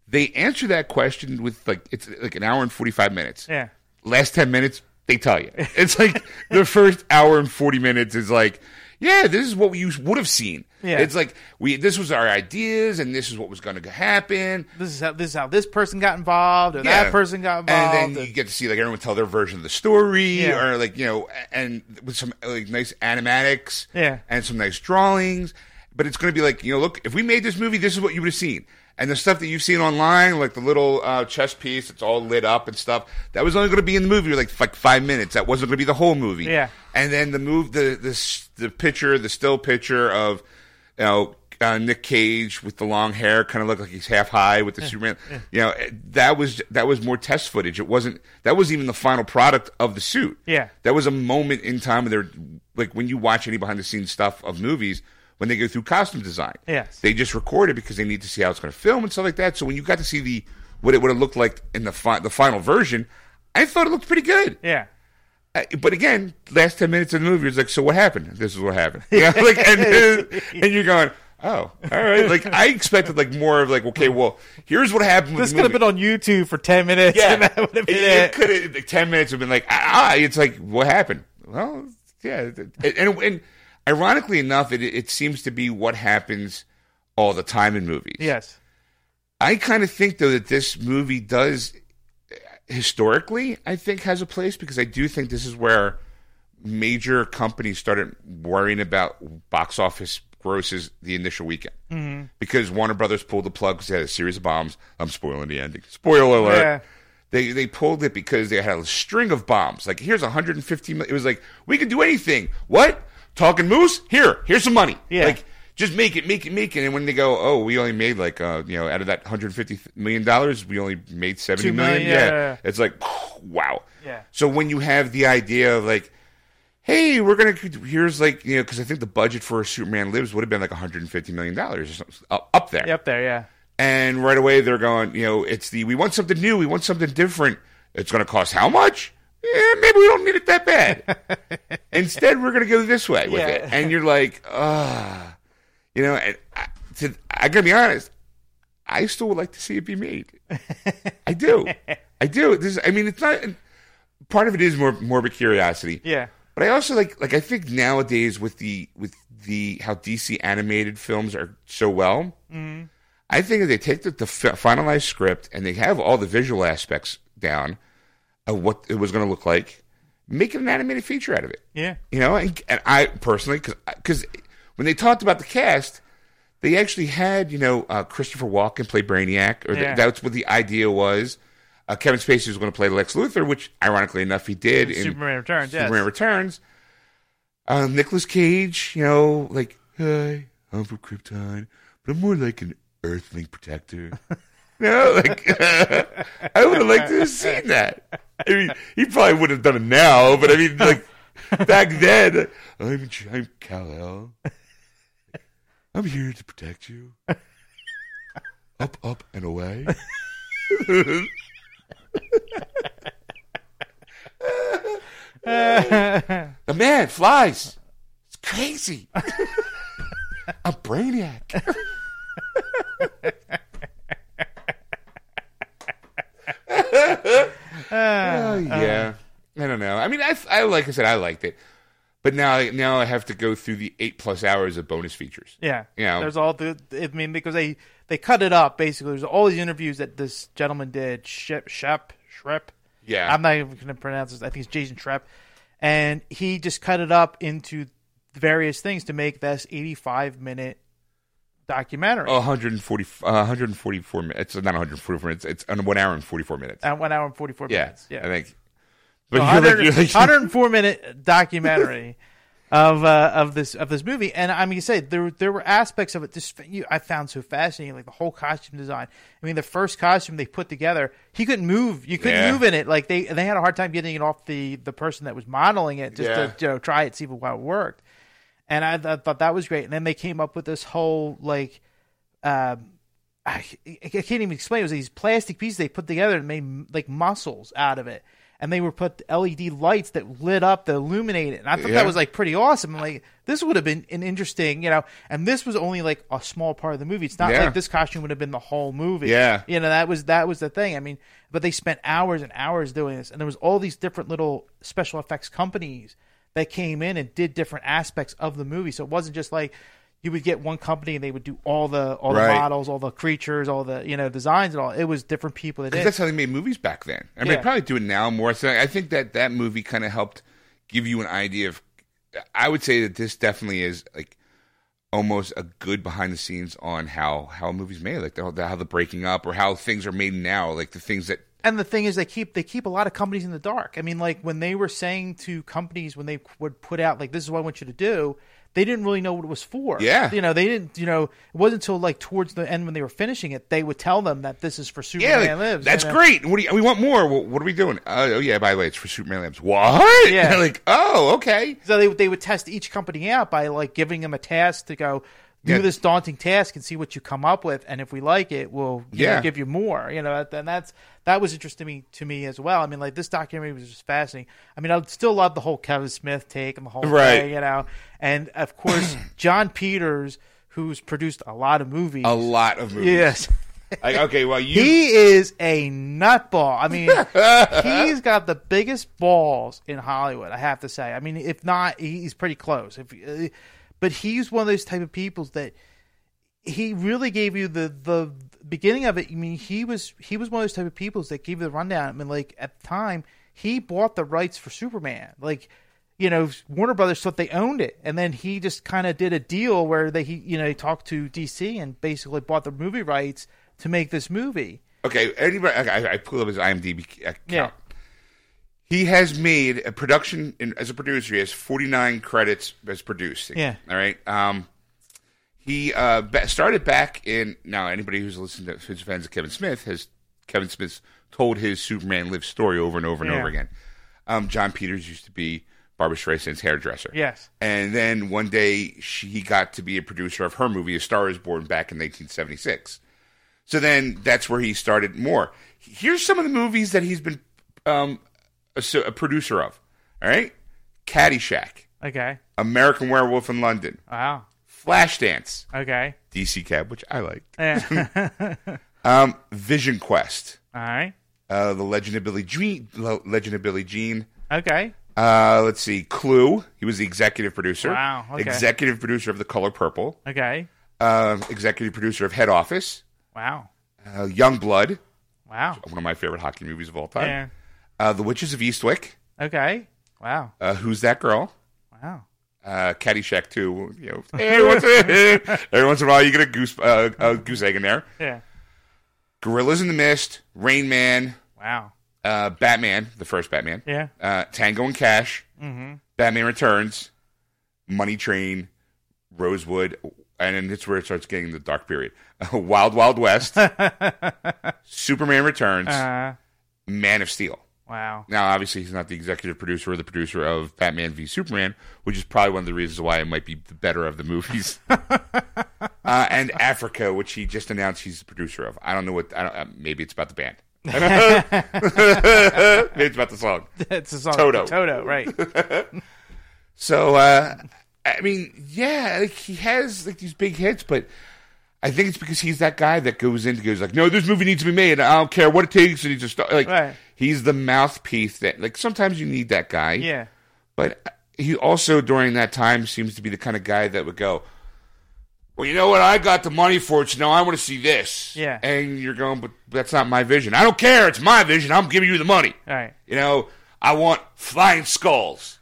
They answer that question with like, it's like an hour and forty-five minutes. Yeah. Last ten minutes, they tell you. It's like the first hour and forty minutes is like, yeah, this is what you would have seen. Yeah. It's like, we this was our ideas, and this is what was going to happen. This is how this is how this person got involved, or yeah. that person got involved. And then or... you get to see like everyone tell their version of the story, yeah. or like, you know, and with some like nice animatics, yeah. and some nice drawings. But it's going to be like, you know, look, if we made this movie, this is what you would have seen. And the stuff that you've seen online, like the little uh, chess piece, it's all lit up and stuff. That was only going to be in the movie like like five minutes. That wasn't going to be the whole movie. Yeah. And then the move, the the the picture, the still picture of, you know, uh, Nick Cage with the long hair, kind of looked like he's half high with the Superman. You know, that was that was more test footage. It wasn't that wasn't even the final product of the suit. Yeah. That was a moment in time where they're like, when you watch any behind the scenes stuff of movies, when they go through costume design. Yes. They just record it because they need to see how it's going to film and stuff like that. So when you got to see the what it would have looked like in the fi- the final version, I thought it looked pretty good. Yeah. Uh, but again, last ten minutes of the movie, it's like, so what happened? This is what happened. Yeah. You know, like, and, and you're going, oh, all right. Like, I expected like more of like, okay, well, here's what happened with this the movie. This could have been on YouTube for ten minutes. Yeah. And that would have been it. It could have, like, ten minutes would have been like, ah, it's like, what happened? Well, yeah. And, and, and ironically enough, it it seems to be what happens all the time in movies. Yes. I kind of think, though, that this movie does, historically, I think has a place, because I do think this is where major companies started worrying about box office grosses the initial weekend. Mm-hmm. Because Warner Brothers pulled the plug because they had a series of bombs. I'm spoiling the ending. Spoiler alert. Yeah. They they pulled it because they had a string of bombs. Like, here's one hundred fifty million. It was like, we can do anything. What? Talking Moose, here, here's some money. Yeah. Like, just make it, make it, make it. And when they go, oh, we only made like, uh, you know, out of that one hundred fifty million dollars, we only made seventy million dollars. Yeah, yeah. yeah. It's like, wow. Yeah. So when you have the idea of like, hey, we're going to, here's like, you know, because I think the budget for Superman Lives would have been like one hundred fifty million dollars or something, up there. Yeah, up there, yeah. And right away they're going, you know, it's the, we want something new, we want something different. It's going to cost how much? Yeah, maybe we don't need it that bad. Instead, we're going to go this way with yeah. it. And you're like, ah, you know, and I, to, I got to be honest, I still would like to see it be made. I do. I do. This, I mean, it's not, part of it is more morbid curiosity. Yeah. But I also like, like I think nowadays with the, with the, how D C animated films are so well, mm. I think if they take the, the finalized script and they have all the visual aspects down, of what it was going to look like, making an animated feature out of it. Yeah. You know, and, and I personally, because when they talked about the cast, they actually had, you know, uh, Christopher Walken play Brainiac, or yeah. the, that's what the idea was. Uh, Kevin Spacey was going to play Lex Luthor, which, ironically enough, he did in Superman Returns. Superman yes. Returns. Uh, Nicolas Cage, you know, like, hi, I'm from Krypton, but I'm more like an Earthling protector. You know, like, uh, I would have liked to have seen that. I mean, he probably wouldn't have done it now, but I mean, like, back then, I'm, I'm Kal-El. I'm here to protect you. Up, up, and away. The man flies. It's crazy. I'm Brainiac. uh, well, yeah, uh, I don't know. I mean, I, I like I said, I liked it, but now, now I have to go through the eight plus hours of bonus features. Yeah, you know? There's all the. I mean, because they, they cut it up basically. There's all these interviews that this gentleman did. Shep, Shep, Shrep. Yeah, I'm not even going to pronounce this. I think it's Jason Shrep, and he just cut it up into various things to make this eighty-five minute documentary. one hundred forty, uh, one hundred forty-four minutes. It's not one hundred forty-four minutes. It's one hour and forty-four minutes. At one hour and forty-four yeah, minutes. Yeah, I think. But so you're like, you're like, one hundred four minute documentary of uh, of this of this movie, and I mean, you say there there were aspects of it just you, I found so fascinating, like the whole costume design. I mean, the first costume they put together, he couldn't move. You couldn't yeah. move in it. Like they they had a hard time getting it off the, the person that was modeling it just yeah. to you know try it, see how it worked. And I, I thought that was great. And then they came up with this whole like. Um, I, I can't even explain. It was these plastic pieces they put together and made like muscles out of it. And they were put L E D lights that lit up, that illuminated. And I thought yeah. that was like pretty awesome. I'm like, this would have been an interesting, you know. And this was only like a small part of the movie. It's not yeah. like this costume would have been the whole movie. Yeah, you know, that was that was the thing. I mean, but they spent hours and hours doing this, and there was all these different little special effects companies that came in and did different aspects of the movie. So it wasn't just like you would get one company and they would do all the all right. the models, all the creatures, all the you know designs and all. It was different people that did. That's how they made movies back then. I mean, yeah. they probably do it now more. So I think that that movie kind of helped give you an idea of. I would say that this definitely is like almost a good behind the scenes on how how a movie's made, like the, the, how the breaking up or how things are made now, like the things that. And the thing is, they keep they keep a lot of companies in the dark. I mean, like when they were saying to companies when they would put out like this is what I want you to do, they didn't really know what it was for. Yeah, you know they didn't. You know, it wasn't until like towards the end when they were finishing it, they would tell them that this is for Superman yeah, like, Lives. That's you know? Great. What do you, we want more? What, what are we doing? Oh yeah, by the way, it's for Superman Lives. What? Yeah, like oh okay. So they they would test each company out by like giving them a task to go. Do yeah. this daunting task and see what you come up with, and if we like it, we'll yeah. know, give you more. You know, and that's that was interesting to me, to me as well. I mean, like this documentary was just fascinating. I mean, I still love the whole Kevin Smith take and the whole right. thing, you know. And of course, John Peters, who's produced a lot of movies, a lot of movies. Yes. Like, okay, well, you... he is a nutball. I mean, he's got the biggest balls in Hollywood. I have to say. I mean, if not, he's pretty close. If uh, But he's one of those type of people that he really gave you the, the beginning of it. I mean, he was he was one of those type of people that gave you the rundown. I mean, like at the time, he bought the rights for Superman. Like, you know, Warner Brothers thought they owned it, and then he just kind of did a deal where they he you know he talked to D C and basically bought the movie rights to make this movie. Okay, anybody? I, I pulled up his IMDb account. Yeah. He has made a production in, as a producer. He has forty-nine credits as producing. Yeah. All right. Um, he uh, started back in now. Anybody who's listened to who's fans of Kevin Smith has Kevin Smith told his Superman Lives story over and over and yeah. over again. Um, John Peters used to be Barbra Streisand's hairdresser. Yes. And then one day she, he got to be a producer of her movie A Star Is Born back in nineteen seventy-six. So then that's where he started more. Here's some of the movies that he's been. Um, A, a producer of, all right? Caddyshack. Okay. American Werewolf in London. Wow. Flashdance. Okay. D C Cab, which I liked. Yeah. um, Vision Quest. All right. Uh, the Legend of Billy Jean. Legend of Billy Jean. Okay. Uh, let's see. Clue. He was the executive producer. Wow. Okay. Executive producer of The Color Purple. Okay. Um, executive producer of Head Office. Wow. Uh, Youngblood. Wow. One of my favorite hockey movies of all time. Yeah. Uh, the Witches of Eastwick. Okay. Wow. Uh, Who's That Girl? Wow. Uh, Caddyshack two. You know, every, once a, every once in a while you get a goose, uh, a goose egg in there. Yeah. Gorillas in the Mist. Rain Man. Wow. Uh, Batman, the first Batman. Yeah. Uh, Tango and Cash. Mm-hmm. Batman Returns. Money Train. Rosewood. And then that's where it starts getting the dark period. Uh, Wild Wild West. Superman Returns. Uh-huh. Man of Steel. Wow. Now, obviously, he's not the executive producer or the producer of Batman v Superman, which is probably one of the reasons why it might be the better of the movies. uh, and Africa, which he just announced he's the producer of. I don't know what. I don't, uh, maybe it's about the band. Maybe it's about the song. It's a song. Toto. Toto, right. So, uh, I mean, yeah, like he has like these big hits, but I think it's because he's that guy that goes in and goes like, no, this movie needs to be made. I don't care what it takes. It needs to start. Like, right. He's the mouthpiece that, like, sometimes you need that guy. Yeah. But he also, during that time, seems to be the kind of guy that would go, well, you know what? I got the money for it, so now I want to see this. Yeah. And you're going, but that's not my vision. I don't care. It's my vision. I'm giving you the money. All right. You know, I want flying skulls.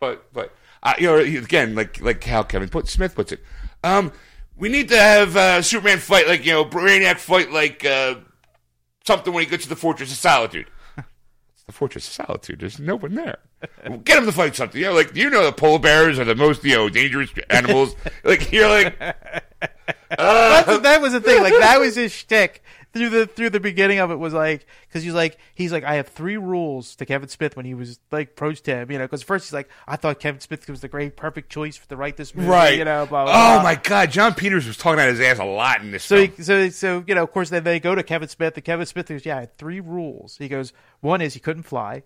but, but, uh, you know, again, like like how Kevin Smith puts it, um, we need to have uh, Superman fight like, you know, Brainiac fight like uh, something when he gets to the Fortress of Solitude. It's the Fortress of Solitude. There's no one there. Well, get him to fight something. You know, like, you know, the polar bears are the most, you know, dangerous animals. Like, you're like... Uh, That's, that was the thing. Like, that was his shtick. Through the through the beginning of it was like, because he's like, he's like, I have three rules to Kevin Smith when he was like approached him, you know, because first he's like, I thought Kevin Smith was the great, perfect choice for to write this movie, right? You know, blah, blah, oh blah. My God, John Peters was talking about his ass a lot in this. So he, so so you know, of course, then they go to Kevin Smith, and Kevin Smith goes, yeah, I had three rules. He goes, one is he couldn't fly,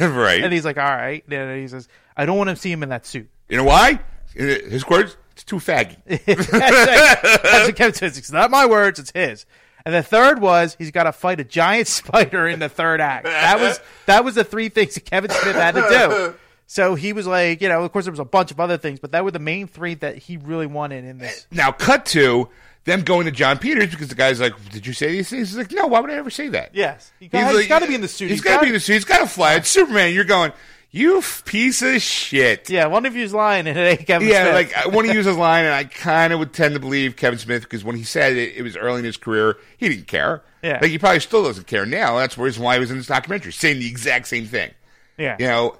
right? And he's like, all right, and he says, I don't want to see him in that suit. You know why? His words, it's too faggy. That's like, that's what Kevin Smith. It's not my words, it's his. And the third was he's got to fight a giant spider in the third act. That was that was the three things that Kevin Smith had to do. So he was like, you know, of course there was a bunch of other things, but that were the main three that he really wanted in this. Now cut to them going to John Peters because the guy's like, did you say these things? He's like, no, why would I ever say that? Yes. He got, he's he's like, got to be in the suit. He's, he's got to be in the suit. He's got to fly. It's Superman. You're going, you piece of shit. Yeah, I wonder if he was lying and it ain't Kevin yeah, Smith. Yeah, like, I want to use his line, and I kind of would tend to believe Kevin Smith because when he said it, it was early in his career, he didn't care. Yeah. Like, he probably still doesn't care now. That's the reason why he was in this documentary, saying the exact same thing. Yeah. You know?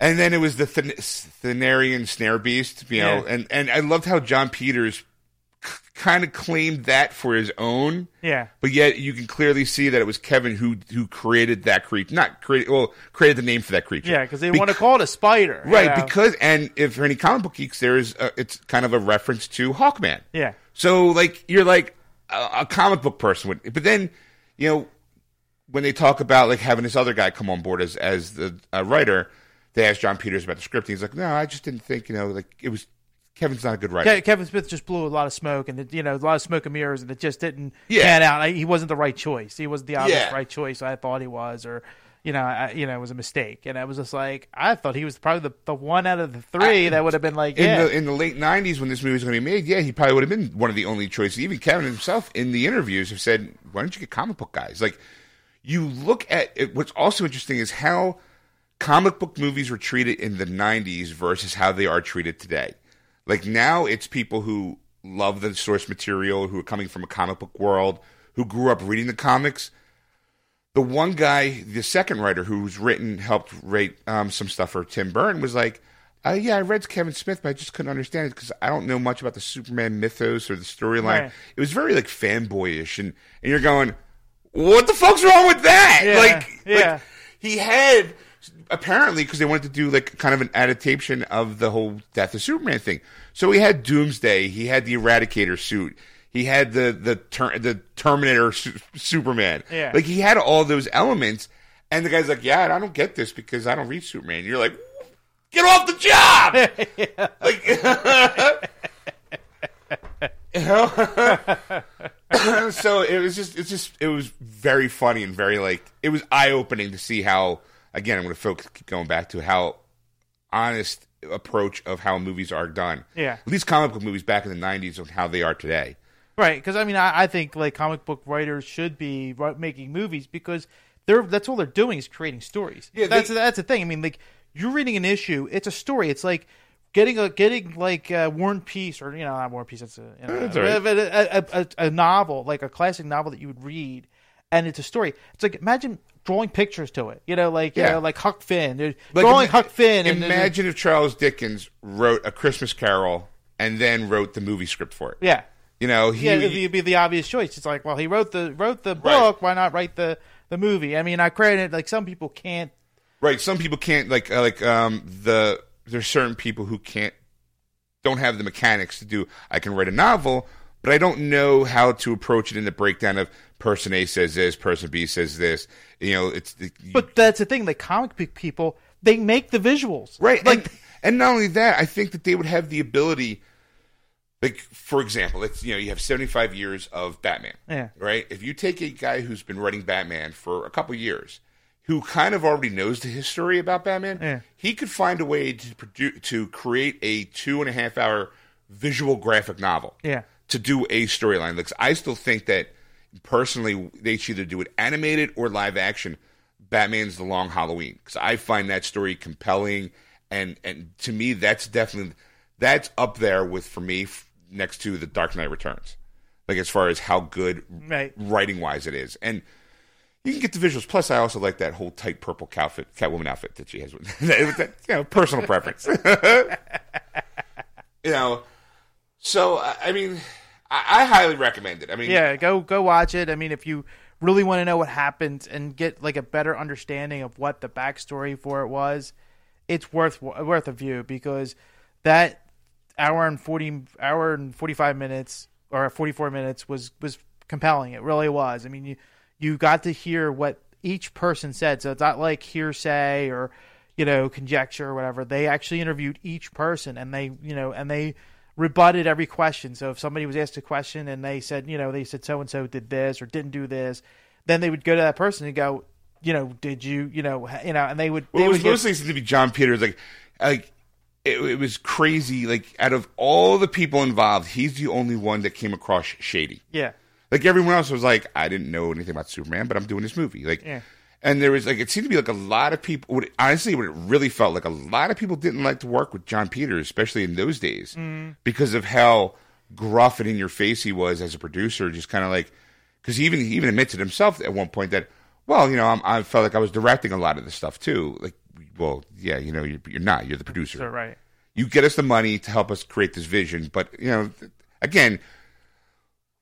And then it was the Thin- Thinarian snare beast, you know? Yeah. And, and I loved how John Peters c- kind of claimed that for his own. Yeah. But yet you can clearly see that it was Kevin who who created that creature. Not created, well, created the name for that creature. Yeah, because they Bec- want to call it a spider. Right, you know? Because, and if for any comic book geeks, there is a, it's kind of a reference to Hawkman. Yeah. So, like, you're like a, a comic book person. Would, but then, you know, when they talk about, like, having this other guy come on board as, as the uh, writer, they asked John Peters about the script. He's like, no, I just didn't think, you know, like, it was... Kevin's not a good writer. Kevin Smith just blew a lot of smoke and, you know, a lot of smoke and mirrors, and it just didn't yeah. pan out. He wasn't the right choice. He wasn't the obvious yeah. right choice I thought he was, or, you know, I, you know, it was a mistake. And I was just like, I thought he was probably the, the one out of the three I, that would have been like, in yeah. The, in the late nineties when this movie was going to be made, yeah, he probably would have been one of the only choices. Even Kevin himself in the interviews have said, why don't you get comic book guys? Like, you look at it, what's also interesting is how comic book movies were treated in the nineties versus how they are treated today. Like, now it's people who love the source material, who are coming from a comic book world, who grew up reading the comics. The one guy, the second writer who's written, helped write um, some stuff for Tim Burton, was like, uh, yeah, I read Kevin Smith, but I just couldn't understand it because I don't know much about the Superman mythos or the storyline. Right. It was very, like, fanboyish. And, and you're going, what the fuck's wrong with that? Yeah, like, yeah. like, he had... Apparently, because they wanted to do like kind of an adaptation of the whole Death of Superman thing, so he had Doomsday, he had the Eradicator suit, he had the the ter- the Terminator su- Superman, yeah. Like he had all those elements, and the guy's like, "Yeah, I don't get this because I don't read Superman." And you're like, "Get off the job!" yeah. Like, you know? So it was just, it's just, it was very funny and very like it was eye opening to see how. Again, I'm going to focus, keep going back to how honest approach of how movies are done. Yeah. At least comic book movies back in the nineties on how they are today. Right, because, I mean, I, I think, like, comic book writers should be making movies because they're that's all they're doing is creating stories. Yeah, that's they, that's the thing. I mean, like, you're reading an issue. It's a story. It's like getting, a, getting like, uh, War and Peace or, you know, not War and Peace. It's a, you know, that's all right. a, a, a, a novel, like a classic novel that you would read, and it's a story. It's like, imagine... drawing pictures to it, you know, like yeah. you know, like Huck Finn. They're like, drawing ima- Huck Finn. And imagine if Charles Dickens wrote A Christmas Carol and then wrote the movie script for it. Yeah, you know, he, yeah, it'd be the obvious choice. It's like, well, he wrote the wrote the book. Right. Why not write the, the movie? I mean, I credit like some people can't. Right, some people can't like uh, like um the there's certain people who can't don't have the mechanics to do. I can write a novel, but I don't know how to approach it in the breakdown of person A says this, person B says this. You know, it's. It, you, but that's the thing. The comic book people, they make the visuals, right? Like, and, and not only that, I think that they would have the ability. Like, for example, it's you know, you have seventy-five years of Batman, yeah, right? If you take a guy who's been writing Batman for a couple years, who kind of already knows the history about Batman, yeah. he could find a way to produce to create a two and a half hour visual graphic novel, yeah. to do a storyline. Like, I still think that, personally, they should either do it animated or live action. Batman's The Long Halloween. Because I find that story compelling. And, and to me, that's definitely... That's up there with, for me, next to The Dark Knight Returns. Like, as far as how good right. writing-wise it is. And you can get the visuals. Plus, I also like that whole tight purple outfit, Catwoman outfit that she has. With, with that, you know, personal preference. You know, so, I mean, I, I highly recommend it. I mean, yeah, go go watch it. I mean, if you really want to know what happened and get, like, a better understanding of what the backstory for it was, it's worth worth a view, because that hour and forty hour and forty-five minutes or forty-four minutes was, was compelling. It really was. I mean, you, you got to hear what each person said. So it's not like hearsay or, you know, conjecture or whatever. They actually interviewed each person, and they, you know, and they rebutted every question. So if somebody was asked a question and they said, you know, they said so-and-so did this or didn't do this, then they would go to that person and go, you know, did you, you know, you know, and they would, well, they it was would mostly give... to be John Peters. Like, like, It, it was crazy. Like, out of all the people involved, he's the only one that came across shady. Yeah. Like, everyone else was like, I didn't know anything about Superman, but I'm doing this movie. Like, yeah. And there was, like, it seemed to be like a lot of people. What it, honestly, what it really felt like, a lot of people didn't like to work with John Peters, especially in those days, mm. because of how gruff and in your face he was as a producer. Just kind of like, because he even he even admitted himself at one point that, well, you know, I'm, I felt like I was directing a lot of this stuff too. Like, well, yeah, you know, you're, you're not. You're the producer. So, right. You get us the money to help us create this vision. But, you know, again,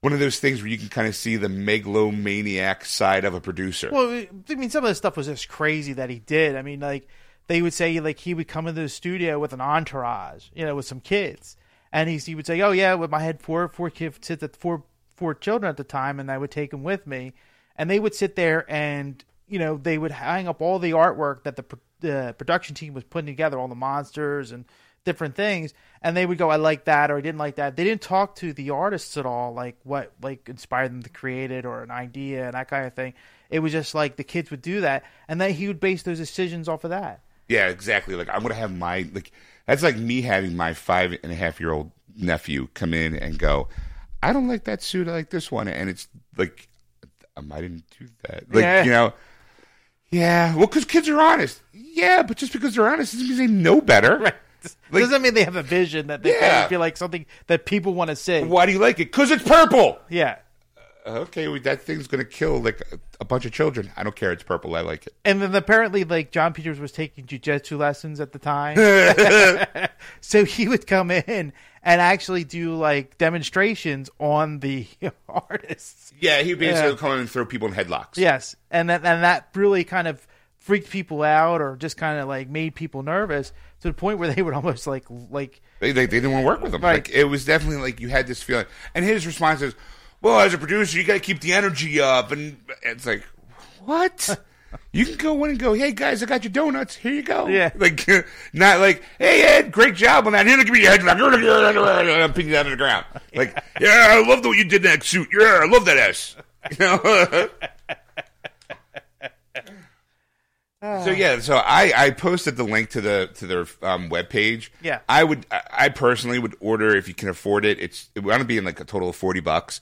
one of those things where you can kind of see the megalomaniac side of a producer. Well, I mean, some of the stuff was just crazy that he did. I mean, like, they would say, like, he would come into the studio with an entourage, you know, with some kids. And he, he would say, oh, yeah, well, I had four, four, kids, four, four children at the time, and I would take them with me. And they would sit there and, you know, they would hang up all the artwork that the the production team was putting together, all the monsters and different things, and they would go, I like that, or I didn't like that. They didn't talk to the artists at all, like what like inspired them to create it or an idea and that kind of thing. It was just like the kids would do that, and then he would base those decisions off of that. Yeah, exactly. Like, I'm going to have my, like, that's like me having my five and a half year old nephew come in and go, I don't like that suit, I like this one. And it's like, I didn't do that. Like, yeah. You know, yeah, well, because kids are honest. Yeah, but just because they're honest doesn't mean they know better. Right. Like, doesn't mean they have a vision that they yeah. feel like something that people want to see. Why do you like it? Because it's purple. Yeah. Uh, okay, well, that thing's going to kill like a, a bunch of children. I don't care. It's purple. I like it. And then apparently, like, John Peters was taking jiu-jitsu lessons at the time. So he would come in and actually do, like, demonstrations on the artists. Yeah, he basically yeah. would come in and throw people in headlocks. Yes, and that, and that really kind of freaked people out, or just kind of, like, made people nervous to the point where they would almost, like... like They, they, they didn't want to work with him. Right. Like, it was definitely, like, you had this feeling. And his response is, well, as a producer, you got to keep the energy up. And it's like, what? You can go in and go, hey, guys, I got your donuts. Here you go. Yeah. Like, not like, hey, Ed, great job on that. Here, give me your head. I'm picking it out of the ground. Like, yeah, I love the way you did that suit. Yeah, I love that ass. You know? So, yeah, so I, I posted the link to the to their um, webpage. Yeah. I would, I personally would order if you can afford it. It's, it wound up being like a total of forty bucks.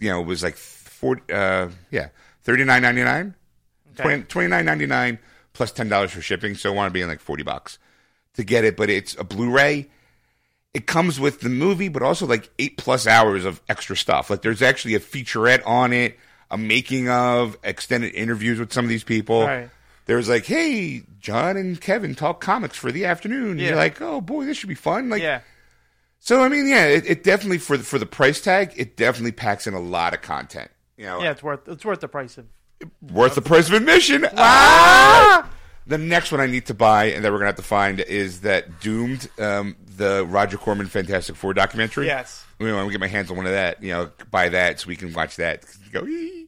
You know, it was like, forty, uh, yeah, thirty-nine ninety-nine. Okay. twenty-nine ninety-nine plus ten dollars for shipping, so I want to be in like forty bucks to get it. But it's a Blu-ray. It comes with the movie, but also like eight plus hours of extra stuff. Like, there's actually a featurette on it, a making of, extended interviews with some of these people. Right. There's like, hey, John and Kevin talk comics for the afternoon. And yeah. You're like, oh boy, this should be fun. Like, yeah. So I mean, yeah, it, it definitely for the, for the price tag, it definitely packs in a lot of content. You know, yeah, it's worth it's worth the price of. Worth the price of admission. Wow. Ah! The next one I need to buy and that we're going to have to find is that Doomed, um, the Roger Corman Fantastic Four documentary. Yes. I mean, I'm going to get my hands on one of that, you know, buy that so we can watch that. Go, ee.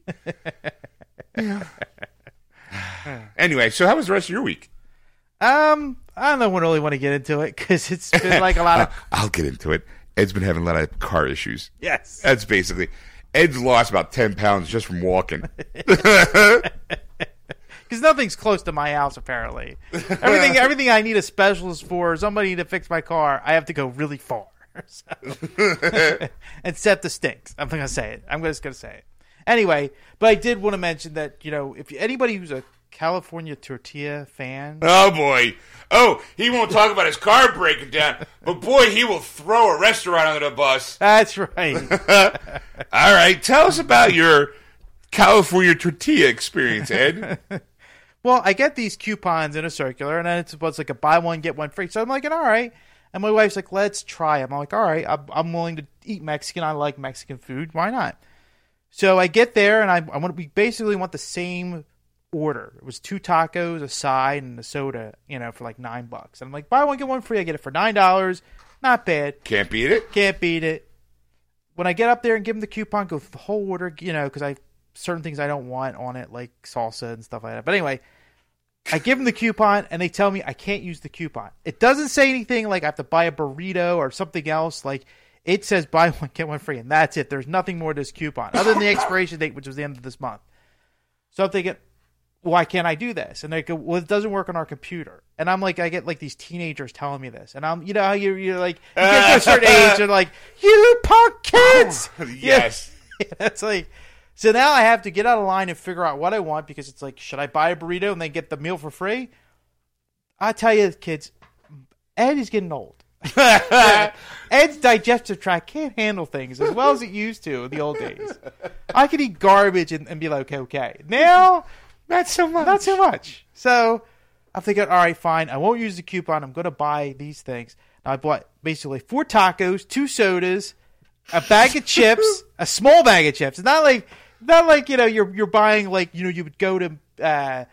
Yeah. Anyway, so how was the rest of your week? Um, I don't really want to get into it because it's been like a lot of... I'll get into it. Ed's been having a lot of car issues. Yes. That's basically... Ed's lost about ten pounds just from walking. Because nothing's close to my house, apparently. Everything everything I need a specialist for, somebody to fix my car, I have to go really far. So. Except the stinks. I'm going to say it. I'm just going to say it. Anyway, but I did want to mention that, you know, if anybody who's a California tortilla fan. Oh, boy. Oh, he won't talk about his car breaking down, but boy, he will throw a restaurant under the bus. That's right. All right. Tell us about your California tortilla experience, Ed. Well, I get these coupons in a circular, and it's like a buy one, get one free. So I'm like, all right. And my wife's like, let's try them. I'm like, all right. I'm willing to eat Mexican. I like Mexican food. Why not? So I get there, and I, I want we basically want the same order. It was two tacos, a side, and a soda, you know, for like nine bucks. And I'm like, buy one, get one free. I get it for nine dollars. Not bad. Can't beat it. Can't beat it. When I get up there and give them the coupon, go through the whole order, you know, because I certain things I don't want on it, like salsa and stuff like that. But anyway, I give them the coupon, and they tell me I can't use the coupon. It doesn't say anything like I have to buy a burrito or something else. Like, it says buy one, get one free, and that's it. There's nothing more to this coupon other than the expiration date, which was the end of this month. So if they get... why can't I do this? And they go, well, it doesn't work on our computer. And I'm like, I get like these teenagers telling me this. And I'm, you know, how you're, you're like, you get to a certain age, they're like, you punk kids. Yes. Yeah, that's like, so now I have to get out of line and figure out what I want, because it's like, should I buy a burrito and then get the meal for free? I tell you, kids, Ed is getting old. Ed's digestive tract can't handle things as well as it used to in the old days. I could eat garbage and, and be like, okay. Now... Not so much. Not so much. So I'm thinking, all right, fine. I won't use the coupon. I'm going to buy these things. Now, I bought basically four tacos, two sodas, a bag of chips, a small bag of chips. It's not like, not like you know, you're you're buying like, you know, you would go to uh,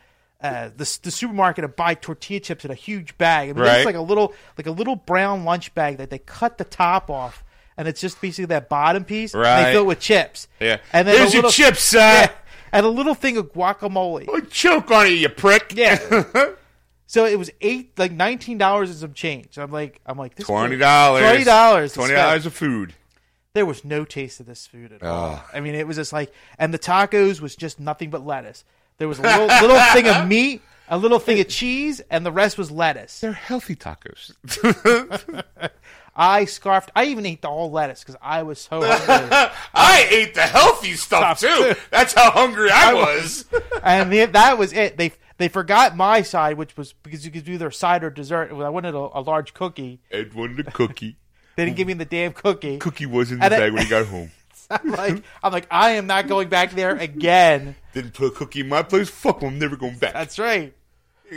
uh, the the supermarket and buy tortilla chips in a huge bag. I mean, right. It's like a little like a little brown lunch bag that they cut the top off, and it's just basically that bottom piece. Right. And they fill it with chips. Yeah. And then there's a little, your chips, sir. Uh... Yeah, and a little thing of guacamole. Oh, choke on it, you prick. Yeah. So it was eight, like nineteen dollars and some change. I'm like, I'm like, this twenty dollars. twenty dollars. twenty dollars of food. There was no taste of this food at all. Oh. I mean, it was just like, and the tacos was just nothing but lettuce. There was a little, little thing of meat, a little thing of cheese, and the rest was lettuce. They're healthy tacos. I scarfed. I even ate the whole lettuce because I was so hungry. I ate the healthy stuff, too. That's how hungry I, I was. was. And the, that was it. They they forgot my side, which was because you could do their side or dessert. I wanted a, a large cookie. Ed wanted a cookie. They didn't give me the damn cookie. Cookie was in the and bag I, when he got home. I'm like, I'm like, I am not going back there again. Didn't put a cookie in my place. Fuck, I'm never going back. That's right.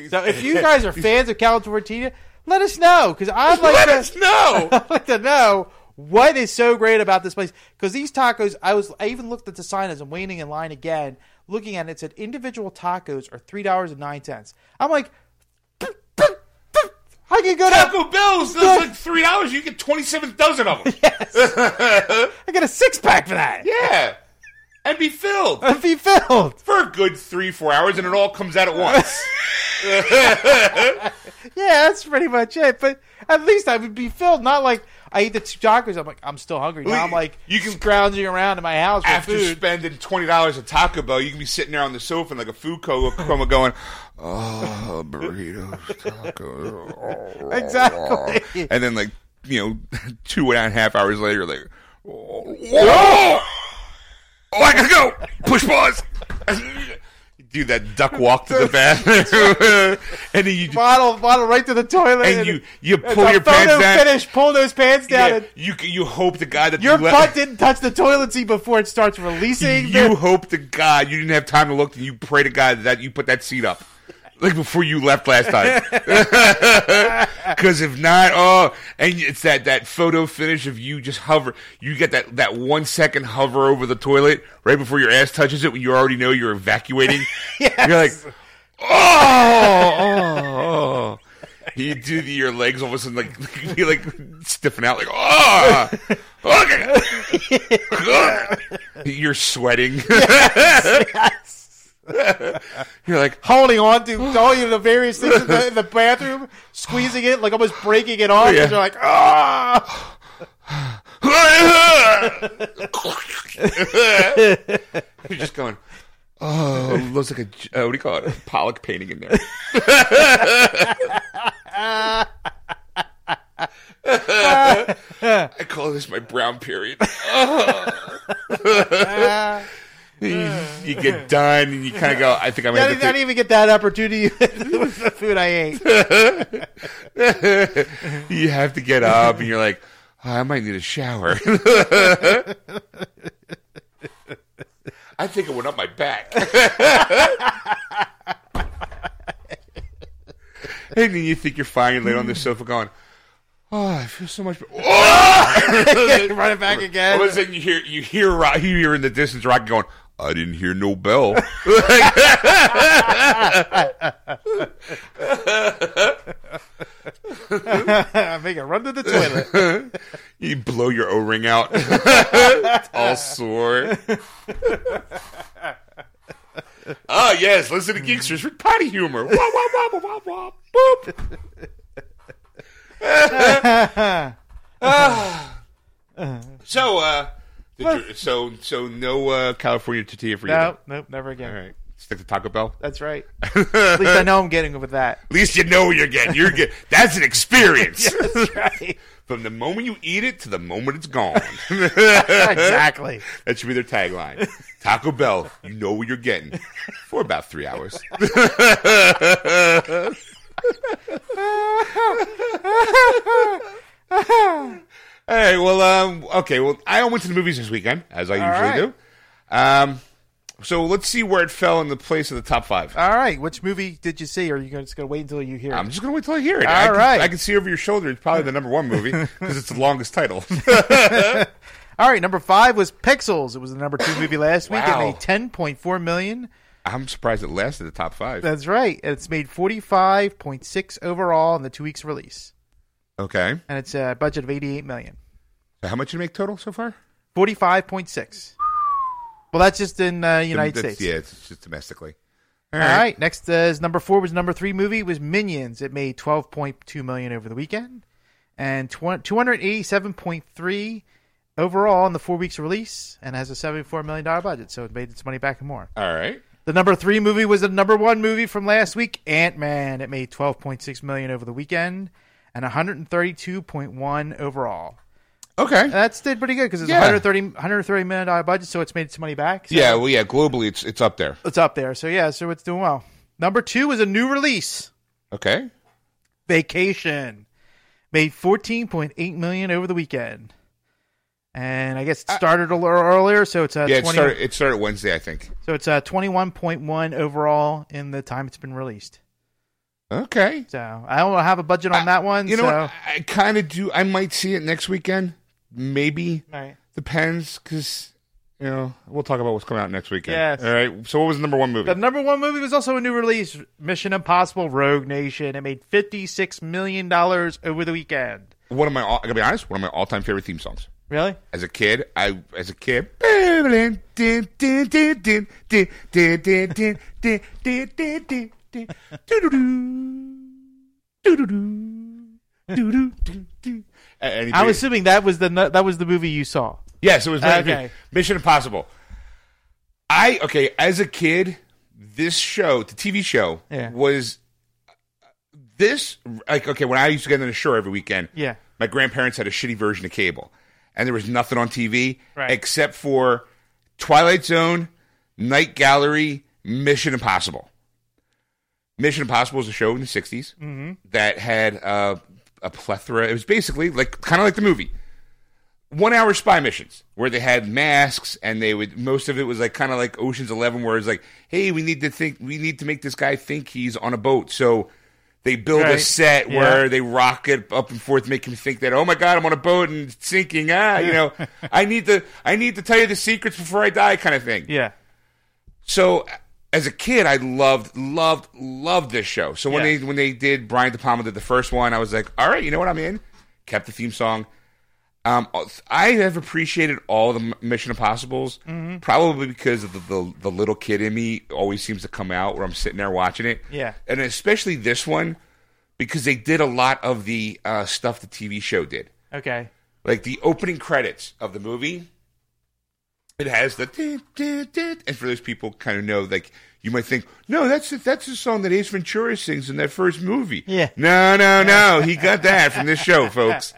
So if you guys are fans of California tortilla, let us know, because I'd like let to us know. I'd like to know what is so great about this place. Because these tacos, I was I even looked at the sign as I'm waiting in line again, looking at it, it said individual tacos are three dollars and nine cents. I'm like, poof, poof, poof. I can go Taco down. Bell's. That's like three dollars. You get twenty seven thousand of them. Yes, I got a six pack for that. Yeah, and be filled. And be filled for a good three four hours, and it all comes out at once. Yeah, that's pretty much it. But at least I would be filled. Not like I eat the two tacos. I'm like, I'm still hungry. Now I'm like, you can scrounging around in my house for after food. Spending twenty dollars at Taco Bell. You can be sitting there on the sofa in like a food coma, going, "Oh, burritos, tacos." Exactly. And then like you know, two and a half hours later, like, "Oh, oh, oh I gotta go." Push pause. Do that duck walk to the bathroom, and then you waddle, waddle right to the toilet, and, and you, you pull your pants down. Finish, pull those pants down. Yeah, and you you hope the guy that your butt left, didn't touch the toilet seat before it starts releasing. You the, hope to God you didn't have time to look, and you pray to God that you put that seat up like before you left last time. Because if not, oh, and it's that, that photo finish of you just hover. You get that, that one second hover over the toilet right before your ass touches it when you already know you're evacuating. Yes. You're like, oh, oh, oh. You do the, your legs all of a sudden like, you like stiffen out like, oh, okay. You're sweating. Yes, yes. You're like holding on to all you the various things in the, in the bathroom, squeezing it, like almost breaking it off. Oh, yeah. And you're like, ah. You're just going, oh, it looks like a uh, what do you call it? A Pollock painting in there. I call this my brown period. you get done and you kind of go, I think I'm going to have to I didn't even get that opportunity with the food I ate. You have to get up and you're like, oh, I might need a shower. I think it went up my back. And then you think you're fine. You're laying on the sofa going, oh, I feel so much better. Oh! Run it back again. All of a sudden you hear, you hear, Rock, you hear in the distance Rocky going, I didn't hear no bell. I make it run to the toilet. You blow your O-ring out. It's all sore. Oh, yes. Listen to Geeksters for potty humor. Wah, wah, wah, wah, wah, wah. Boop. uh, so, uh, did you, so, so no uh, California tortilla for you? No, nope, never again. All right, stick to Taco Bell. That's right. At least I know I'm getting with that. At least you know what you're getting. You're get, that's an experience. Yeah, that's right. From the moment you eat it to the moment it's gone. Exactly. That should be their tagline. Taco Bell, you know what you're getting for about three hours. Hey, well, um, okay, well, I went to the movies this weekend, as I All usually right. do. Um, so let's see where it fell in the place of the top five. All right, which movie did you see? Or are you just going to wait until you hear it? I'm just going to wait until I hear it. All I right. Can, I can see over your shoulder. It's probably the number one movie because it's the longest title. All right, number five was Pixels. It was the number two movie last week. Wow. It made ten point four million dollars. I'm surprised it lasted the top five. That's right. It's made forty-five point six overall in the two weeks release. Okay. And it's a budget of eighty-eight million dollars. So how much did it make total so far? forty-five point six. Well, that's just in the uh, United that's, States. Yeah, it's just domestically. All, All right. right. Next uh, is number four was number three movie was Minions. It made twelve point two million dollars over the weekend and two hundred eighty-seven point three overall in the four weeks release and has a seventy-four million dollars budget. So it made its money back and more. All right. The number three movie was the number one movie from last week, Ant-Man. It made twelve point six million dollars over the weekend and one hundred thirty-two point one overall. Okay. That's did pretty good because it's yeah. one hundred thirty million dollars budget, so it's made its money back. So yeah, well, yeah, globally, it's it's up there. It's up there. So, yeah, so it's doing well. Number two is a new release. Okay. Vacation. Made fourteen point eight million dollars over the weekend. And I guess it started a little earlier, so it's a yeah. It, 20, started, it started Wednesday, I think. So it's a twenty-one point one overall in the time it's been released. Okay. So I don't have a budget on I, that one. You so. know, what? I kind of do. I might see it next weekend, maybe. All right. Depends, because you know we'll talk about what's coming out next weekend. Yes. All right. So what was the number one movie? The number one movie was also a new release, Mission Impossible: Rogue Nation. It made fifty-six million dollars over the weekend. One of my, I gotta be honest, one of my all-time favorite theme songs. Really? As a kid, I as a kid, I'm assuming that was the that was the movie you saw. Yes, it was okay. Mission Impossible. I okay. As a kid, this show, the T V show, yeah. was this like okay? When I used to get on the shore every weekend, yeah. my grandparents had a shitty version of cable. And there was nothing on T V right. except for Twilight Zone, Night Gallery, Mission Impossible. Mission Impossible was a show in the sixties mm-hmm. that had uh, a plethora. It was basically like kind of like the movie. One-hour spy missions where they had masks and they would. Most of it was like kind of like Ocean's Eleven, where it's like, hey, we need to think, we need to make this guy think he's on a boat, so. They build right. a set yeah. where they rock it up and forth, make him think that, oh my God, I'm on a boat and it's sinking. Ah, you know, I need to, I need to tell you the secrets before I die, kind of thing. Yeah. So, as a kid, I loved, loved, loved this show. So when yeah. they when they did Brian De Palma did the first one, I was like, all right, you know what, I'm in. Kept the theme song. Um, I have appreciated all the Mission Impossibles, mm-hmm. probably because of the, the the little kid in me always seems to come out where I'm sitting there watching it. Yeah. And especially this one, because they did a lot of the uh, stuff the T V show did. Okay. Like the opening credits of the movie, it has the... Dee, dee, dee. And for those people kind of know, like, you might think, no, that's the, that's the song that Ace Ventura sings in that first movie. Yeah. No, no, no. He got that from this show, folks.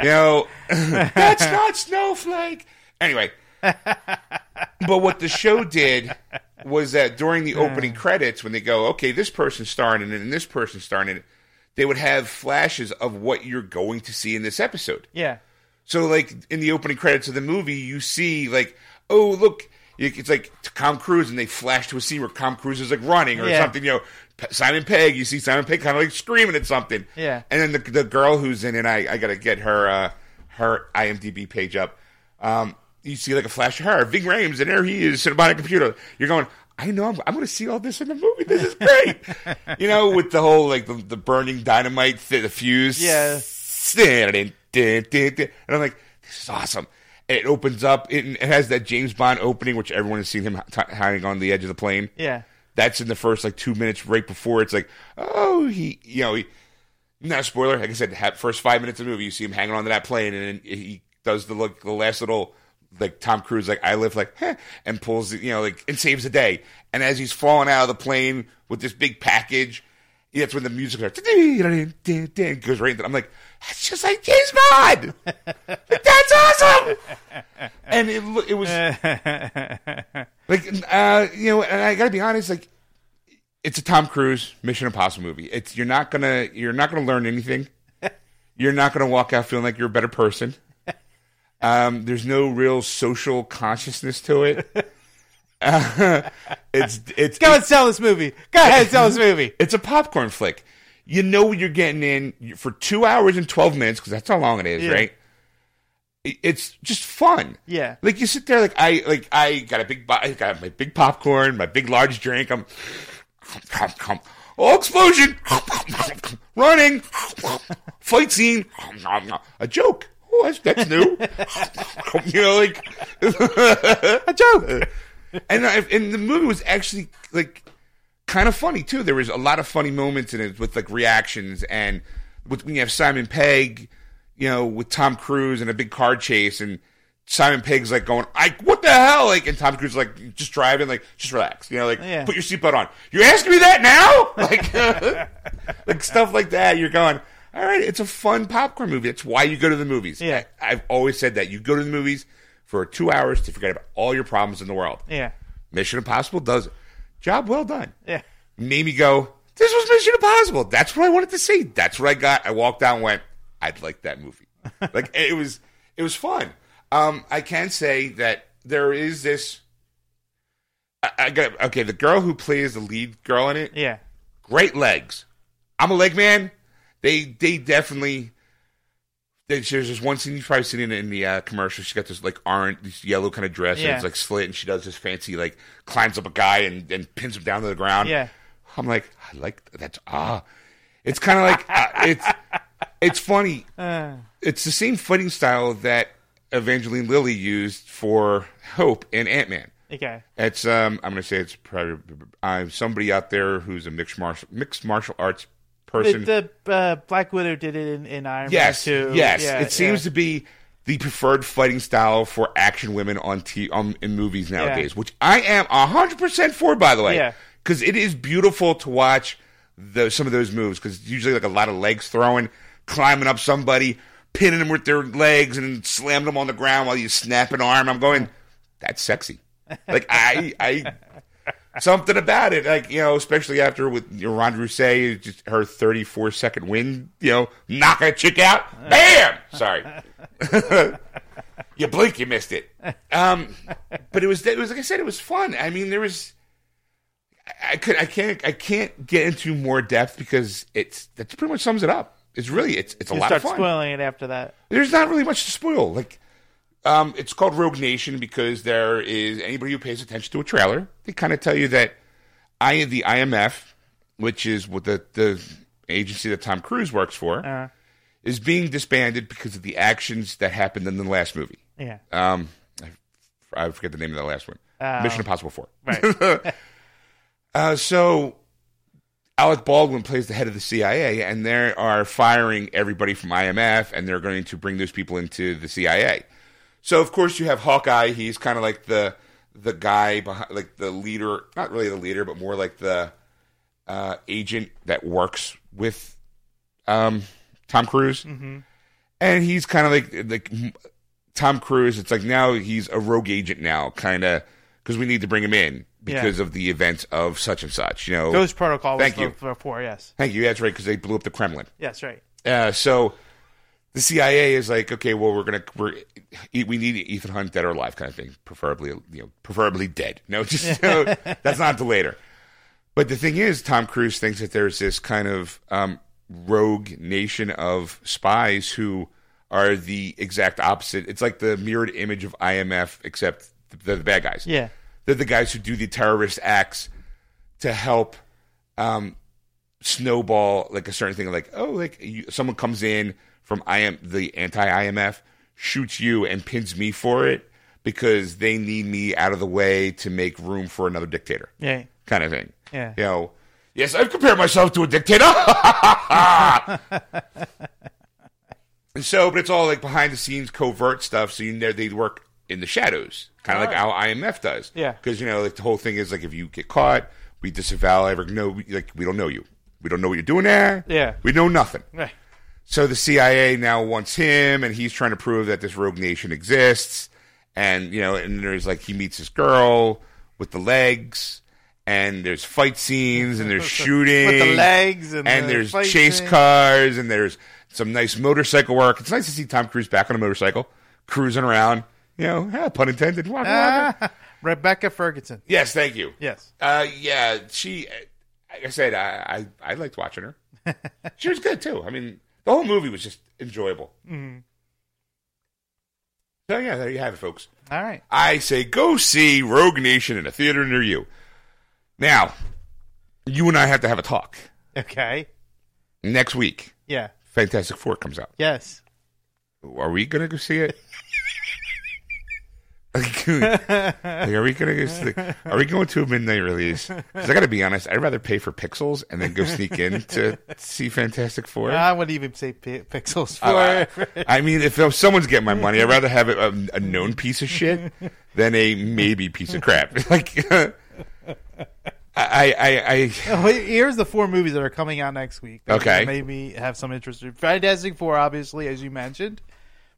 You know, that's not Snowflake. Anyway, But what the show did was that during the opening credits, when they go, okay, this person's starring in it and this person's starring in it, they would have flashes of what you're going to see in this episode. Yeah. So, like, in the opening credits of the movie, you see, like, oh, look, it's like Tom Cruise, and they flash to a scene where Tom Cruise is, like, running or yeah. something, you know. Simon Pegg, you see Simon Pegg kind of, like, screaming at something. Yeah. And then the the girl who's in it, I, I got to get her uh, her IMDb page up. Um, you see, like, a flash of her. Ving Rhames, and there he is, sitting by a computer. You're going, I know, I'm, I'm going to see all this in the movie. This is great. You know, with the whole, like, the, the burning dynamite, the fuse. Yeah. And I'm like, this is awesome. It opens up. It, it has that James Bond opening, which everyone has seen him t- hiding on the edge of the plane. Yeah. That's in the first, like, two minutes right before. It's like, oh, he, you know, he, not a spoiler. Like I said, the first five minutes of the movie, you see him hanging onto that plane, and then he does the look, the last little, like, Tom Cruise, like, I live, like, eh, and pulls, you know, like, and saves the day. And as he's falling out of the plane with this big package, that's when the music starts. It goes right into, I'm like, that's just like James Bond. That's awesome. And it it was like uh, you know, and I gotta be honest, like, it's a Tom Cruise Mission Impossible movie. It's you're not gonna you're not gonna learn anything. You're not gonna walk out feeling like you're a better person. Um, there's no real social consciousness to it. Uh, it's it's go and sell this movie. Go ahead and sell this movie. It's a popcorn flick. You know what you're getting in for two hours and twelve minutes, because that's how long it is, yeah. right? It's just fun. Yeah, like you sit there, like I, like I got a big, I got my big popcorn, my big large drink. I'm, come, come, oh, explosion, running, fight scene, a joke. Oh, that's, that's new. You know, like a joke. And I, and the movie was actually like. Kind of funny too. There was a lot of funny moments in it with like reactions, and with, when you have Simon Pegg, you know, with Tom Cruise in a big car chase, and Simon Pegg's like going, "I what the hell?" Like, and Tom Cruise like just driving, like just relax, you know, like yeah. put your seatbelt on. You're asking me that now, like uh, like stuff like that. You're going, all right, it's a fun popcorn movie. That's why you go to the movies. Yeah, I, I've always said that you go to the movies for two hours to forget about all your problems in the world. Yeah, Mission Impossible does it. Job well done. Yeah. Made me go, this was Mission Impossible. That's what I wanted to see. That's what I got. I walked out and went, I'd like that movie. Like, it was it was fun. Um, I can say that there is this... I, I got Okay, the girl who plays the lead girl in it, yeah, great legs. I'm a leg man. They they definitely... They, there's this one scene you've probably seen in, in the uh, commercial. She's got this like orange, this yellow kind of dress, yeah. and it's like slit, and she does this fancy like climbs up a guy and, and pins him down to the ground. Yeah, I'm like, I like that's ah, it's kind of like uh, it's it's funny. Uh. It's the same fighting style that Evangeline Lilly used for Hope in Ant-Man. Okay, it's um, I'm gonna say it's probably uh, somebody out there who's a mixed martial mixed martial arts. Person. The, the uh, Black Widow did it in, in Iron yes, Man too. Yes, yeah, it seems yeah. to be the preferred fighting style for action women on t- um, in movies nowadays, yeah. which I am one hundred percent for, by the way, because yeah. it is beautiful to watch the, some of those moves, because usually like a lot of legs throwing, climbing up somebody, pinning them with their legs and slamming them on the ground while you snap an arm. I'm going, that's sexy. Like, I... I something about it, like, you know, especially after with you know, Ronda Rousey, just her thirty-four second win, you know, knock a chick out, bam! Sorry. You blink, you missed it. Um, but it was, it was like I said, it was fun. I mean, there was, I could, I can't, I can't get into more depth because it's that pretty much sums it up. It's really, it's, it's a lot of fun. You start spoiling it after that. There's not really much to spoil. Like. Um, it's called Rogue Nation because there is anybody who pays attention to a trailer. They kind of tell you that I the I M F, which is what the, the agency that Tom Cruise works for, uh, is being disbanded because of the actions that happened in the last movie. Yeah, um, I, I forget the name of the last one. Uh, Mission Impossible four. Right. uh, so Alec Baldwin plays the head of the C I A, and they are firing everybody from I M F, and they're going to bring those people into the C I A. So, of course, you have Hawkeye. He's kind of like the the guy, behind, like the leader. Not really the leader, but more like the uh, agent that works with um, Tom Cruise. Mm-hmm. And he's kind of like, like Tom Cruise. It's like now he's a rogue agent now, kind of because we need to bring him in because yeah. of the events of such and such. You know, Ghost Protocol was before, yes. Thank you. That's right, because they blew up the Kremlin. Yes, right. Uh, so the C I A is like, okay, well, we're gonna we're, we need Ethan Hunt dead or alive, kind of thing, preferably you know, preferably dead. No, just no, that's not the later. But the thing is, Tom Cruise thinks that there's this kind of um, rogue nation of spies who are the exact opposite. It's like the mirrored image of I M F, except they're the bad guys. Yeah, they're the guys who do the terrorist acts to help um, snowball like a certain thing. Like, oh, like you, someone comes in from I M, the anti-I M F, shoots you and pins me for it because they need me out of the way to make room for another dictator. Yeah, kind of thing. Yeah, you know, yes, I've compared myself to a dictator. And so, but it's all like behind the scenes, covert stuff. So you know they work in the shadows, kind of like how I M F does. Yeah, because you know, like the whole thing is like if you get caught, we disavow ever no, like we don't know you, we don't know what you're doing there. Yeah, we know nothing. Right. So the C I A now wants him, and he's trying to prove that this rogue nation exists. And you know, and there's like he meets this girl with the legs. And there's fight scenes, and there's with the, shooting. With the legs. And, and the there's chase thing. Cars, and there's some nice motorcycle work. It's nice to see Tom Cruise back on a motorcycle, cruising around. You know, ah, pun intended. Walk, ah, walk. Rebecca Ferguson. Yes, thank you. Yes. Uh, yeah, she, like I said, I, I, I liked watching her. She was good, too. I mean, the whole movie was just enjoyable. Mm-hmm. So, yeah, there you have it, folks. All right. I say go see Rogue Nation in a theater near you. Now, you and I have to have a talk. Okay. Next week. Yeah. Fantastic Four comes out. Yes. Are we going to go see it? like, are we going to go see it? Are we going to a midnight release? Because I got to be honest, I'd rather pay for Pixels and then go sneak in to see Fantastic Four. I wouldn't even say p- Pixels for uh, I mean, if someone's getting my money, I'd rather have a, a known piece of shit than a maybe piece of crap. Like... I, I, I... Oh, here's the four movies that are coming out next week. Okay. Made me have some interest. Fantastic Four, obviously, as you mentioned.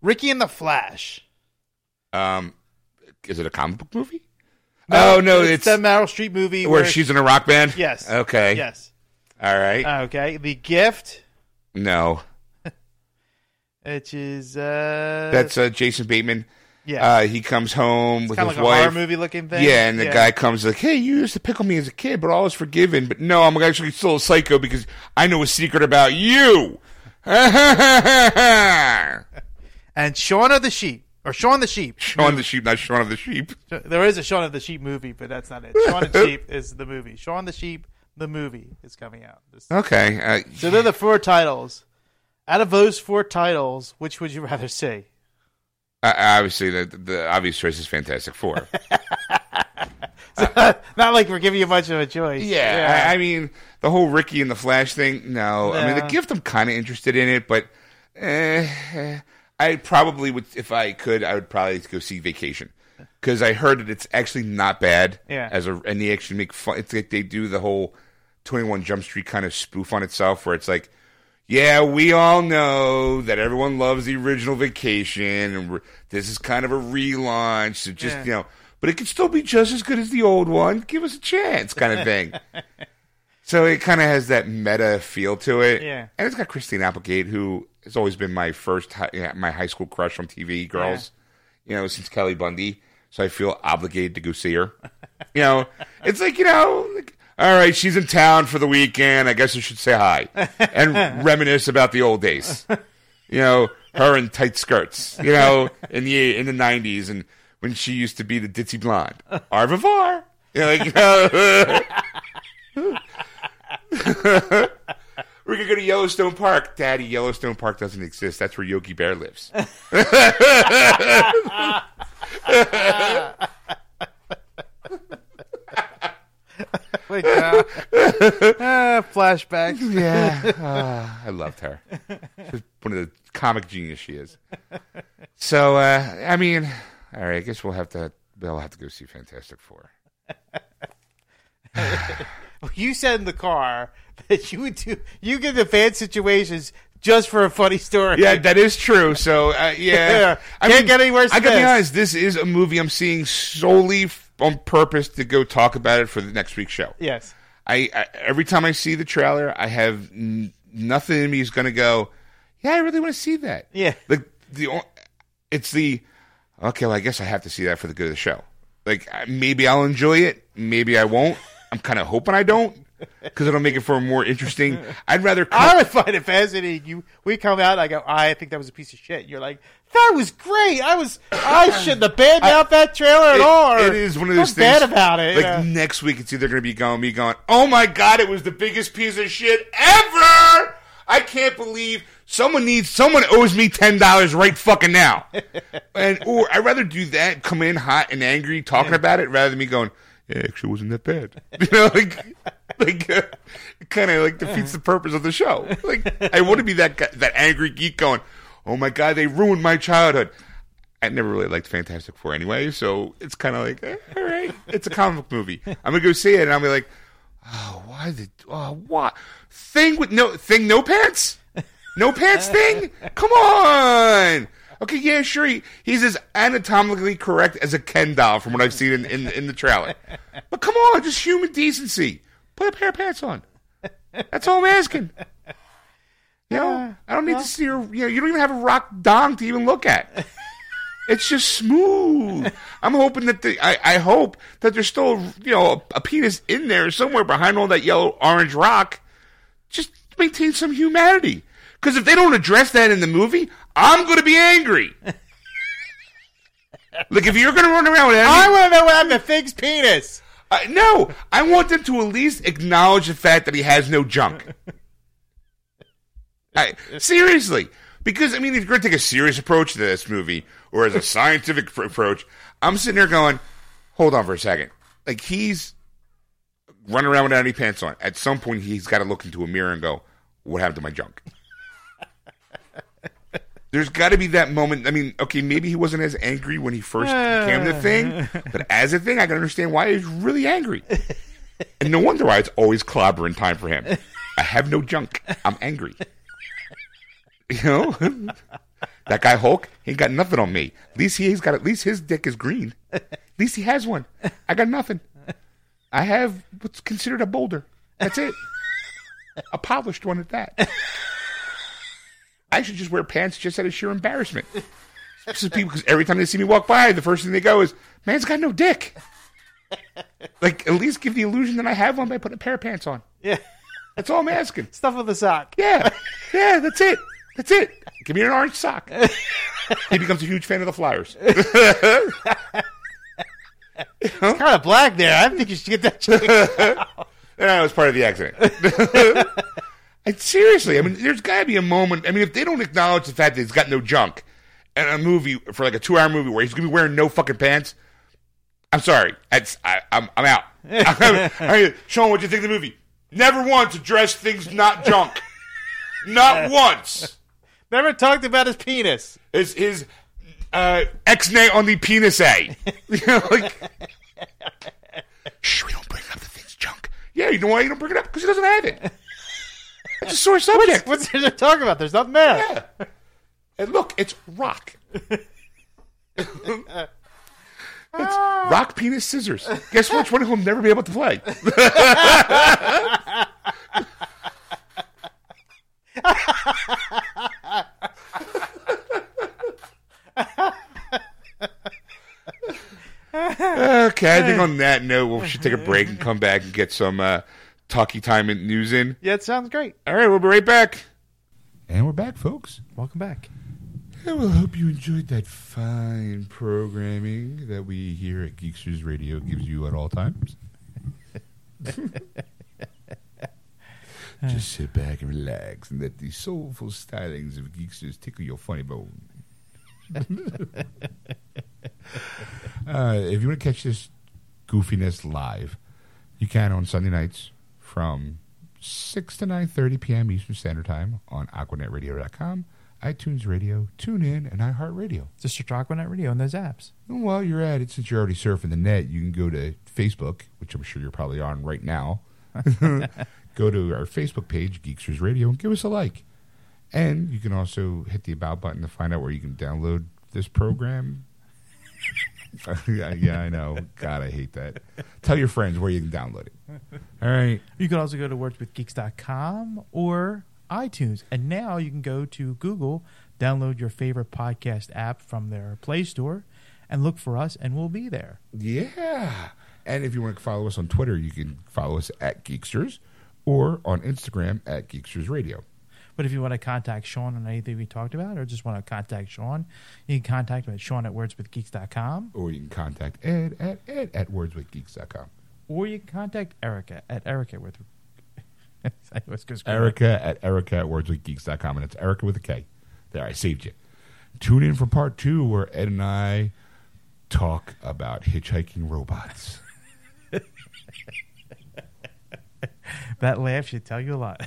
Ricky and the Flash. Um, is it a comic book movie? No, oh, no. It's, it's the Meryl Streep movie. Where, where she's in a rock band? Yes. Okay. Yes. All right. Okay. The Gift. No. Which is... Uh... That's uh, Jason Bateman. Yeah, uh, he comes home it's with his like a wife. Horror movie looking thing. Yeah, and the yeah. guy comes like, "Hey, you used to pick on me as a kid, but all is forgiven. But no, I'm actually still a psycho because I know a secret about you." And Shaun of the Sheep, or Shaun the Sheep, Shaun the Sheep, not Shaun of the Sheep. There is a Shaun of the Sheep movie, but that's not it. Shaun of the Sheep is the movie. Shaun the Sheep, the movie, is coming out. This okay, uh, so they're the four titles. Out of those four titles, which would you rather see? Uh, obviously, the, the obvious choice is Fantastic Four. So, uh, not like we're giving you much of a choice. Yeah, yeah. I, I mean, the whole Ricky and the Flash thing, no. no. I mean, The Gift, I'm kind of interested in it, but eh, I probably would, if I could, I would probably go see Vacation. Because I heard that it's actually not bad. Yeah. As a, and they actually make fun. It's like they do the whole twenty-one Jump Street kind of spoof on itself, where it's like, yeah, we all know that everyone loves the original Vacation, and we're, this is kind of a relaunch, so just, yeah. you know, but it could still be just as good as the old one. Give us a chance kind of thing. So it kind of has that meta feel to it. Yeah. And it's got Christine Applegate, who has always been my first, hi- my high school crush from T V girls, yeah. you know, since Kelly Bundy, so I feel obligated to go see her. You know, it's like, you know... Like, all right, she's in town for the weekend. I guess I should say hi and reminisce about the old days. You know, her in tight skirts, you know, in the in the nineties and when she used to be the ditzy blonde. Au revoir. You know, like, you know, we're going to go to Yellowstone Park. Daddy, Yellowstone Park doesn't exist. That's where Yogi Bear lives. Like, uh, uh, flashbacks. Yeah. Uh, I loved her. She's one of the comic genius she is. So, uh, I mean, all right, I guess we'll have to we'll have to go see Fantastic Four. You said in the car that you would do, you get the fan situations just for a funny story. Yeah, that is true. So, uh, yeah. yeah. I Can't mean, get any worse than I gotta this. be honest, this is a movie I'm seeing solely on purpose to go talk about it for the next week's show. Yes. I, I every time I see the trailer, I have n- nothing in me is going to go, yeah, I really want to see that. Yeah. Like the it's the okay, well, I guess I have to see that for the good of the show. Like maybe I'll enjoy it, maybe I won't. I'm kind of hoping I don't. Because it'll make it for a more interesting. I'd rather. Come... I would find it fascinating. You, we come out. And I go. I think that was a piece of shit. You're like, that was great. I was. I shouldn't have banned I, out that trailer it, at all. It is one of those things. Bad about it. Like you know? Next week, it's either going to be going, me going. Oh my god! It was the biggest piece of shit ever. I can't believe someone needs. Someone owes me ten dollars right fucking now. and or I'd rather do that. Come in hot and angry, talking about it, rather than me going. It actually wasn't that bad. You know, like, like uh, kind of like defeats the purpose of the show. Like, I want to be that guy, that angry geek going, oh my god, they ruined my childhood. I never really liked Fantastic Four anyway, so it's kind of like, eh, all right, it's a comic book movie. I'm going to go see it, and I'll be like, oh, why the, oh, why? Thing with no, thing, no pants? No pants thing? Come on! Okay, yeah, sure. He, he's as anatomically correct as a Ken doll from what I've seen in, in, in the trailer. But come on, just human decency. Put a pair of pants on. That's all I'm asking. You know, uh, I don't need well. to see your, you know, you don't even have a rock dong to even look at. It's just smooth. I'm hoping that the, I, I hope that there's still, you know, a, a penis in there somewhere behind all that yellow, orange rock. Just maintain some humanity. Because if they don't address that in the movie, I'm going to be angry. Like, if you're going to run around with Andy, I want to know what happened to Fig's penis. Uh, no, I want them to at least acknowledge the fact that he has no junk. I, seriously. Because, I mean, if you're going to take a serious approach to this movie, or as a scientific approach, I'm sitting there going, hold on for a second. Like, he's running around without any pants on. At some point, he's got to look into a mirror and go, what happened to my junk? There's got to be that moment. I mean, okay, maybe he wasn't as angry when he first became the thing, but as a thing, I can understand why he's really angry. And no wonder why it's always clobbering time for him. I have no junk. I'm angry. You know? That guy Hulk, he ain't got nothing on me. At least he's got, at least his dick is green. At least he has one. I got nothing. I have what's considered a boulder. That's it. A polished one at that. I should just wear pants just out of sheer embarrassment. Because every time they see me walk by, the first thing they go is, man's got no dick. Like, at least give the illusion that I have one by putting a pair of pants on. Yeah. That's all I'm asking. Stuff with a sock. Yeah. Yeah, that's it. That's it. Give me an orange sock. He becomes a huge fan of the Flyers. It's kind of black there. I think you should get that checked. No, it was part of the accident. And seriously, I mean, there's got to be a moment. I mean, if they don't acknowledge the fact that he's got no junk in a movie, for like a two-hour movie where he's going to be wearing no fucking pants, I'm sorry. It's, I, I'm, I'm out. I'm, I'm, Sean, what do you think of the movie? Never once addressed things not junk. Not once. Never talked about his penis. His, his uh, ex-nay on the penis A. You know, like, shh, we don't bring up the thing's junk. Yeah, you know why you don't bring it up? Because he doesn't have it. It's a sore subject. What's, what's there to talk about? There's nothing there. Yeah. And look, it's rock. It's rock, penis, scissors. Guess which one he'll never be able to play. Okay, I think on that note, we should take a break and come back and get some... Uh, Talkie time and news in. Yeah, it sounds great. All right, we'll be right back. And we're back, folks. Welcome back. And we'll hope you enjoyed that fine programming that we here at Geeksters Radio gives you at all times. Just sit back and relax and let the soulful stylings of Geeksters tickle your funny bone. uh, if you want to catch this goofiness live, you can on Sunday nights from six to nine thirty p.m. Eastern Standard Time on aquanet radio dot com, iTunes Radio, TuneIn, and iHeartRadio. Just search Aquanet Radio in those apps. And while you're at it, since you're already surfing the net, you can go to Facebook, which I'm sure you're probably on right now. Go to our Facebook page, Geeksters Radio, and give us a like. And you can also hit the About button to find out where you can download this program. yeah, yeah, I know. God, I hate that. Tell your friends where you can download it. All right. You can also go to words with geeks dot com or iTunes. And now you can go to Google, download your favorite podcast app from their Play Store, and look for us, and we'll be there. Yeah. And if you want to follow us on Twitter, you can follow us at Geeksters or on Instagram at Geeksters Radio. But if you want to contact Sean on anything we talked about or just want to contact Sean, you can contact him at Sean at words with geeks dot com. Or you can contact Ed at Ed at words with geeks dot com. Or you can contact Erica at Erica with Erica at Erica at words with geeks dot com. And it's Erica with a K. There, I saved you. Tune in for part two where Ed and I talk about hitchhiking robots. That laugh should tell you a lot.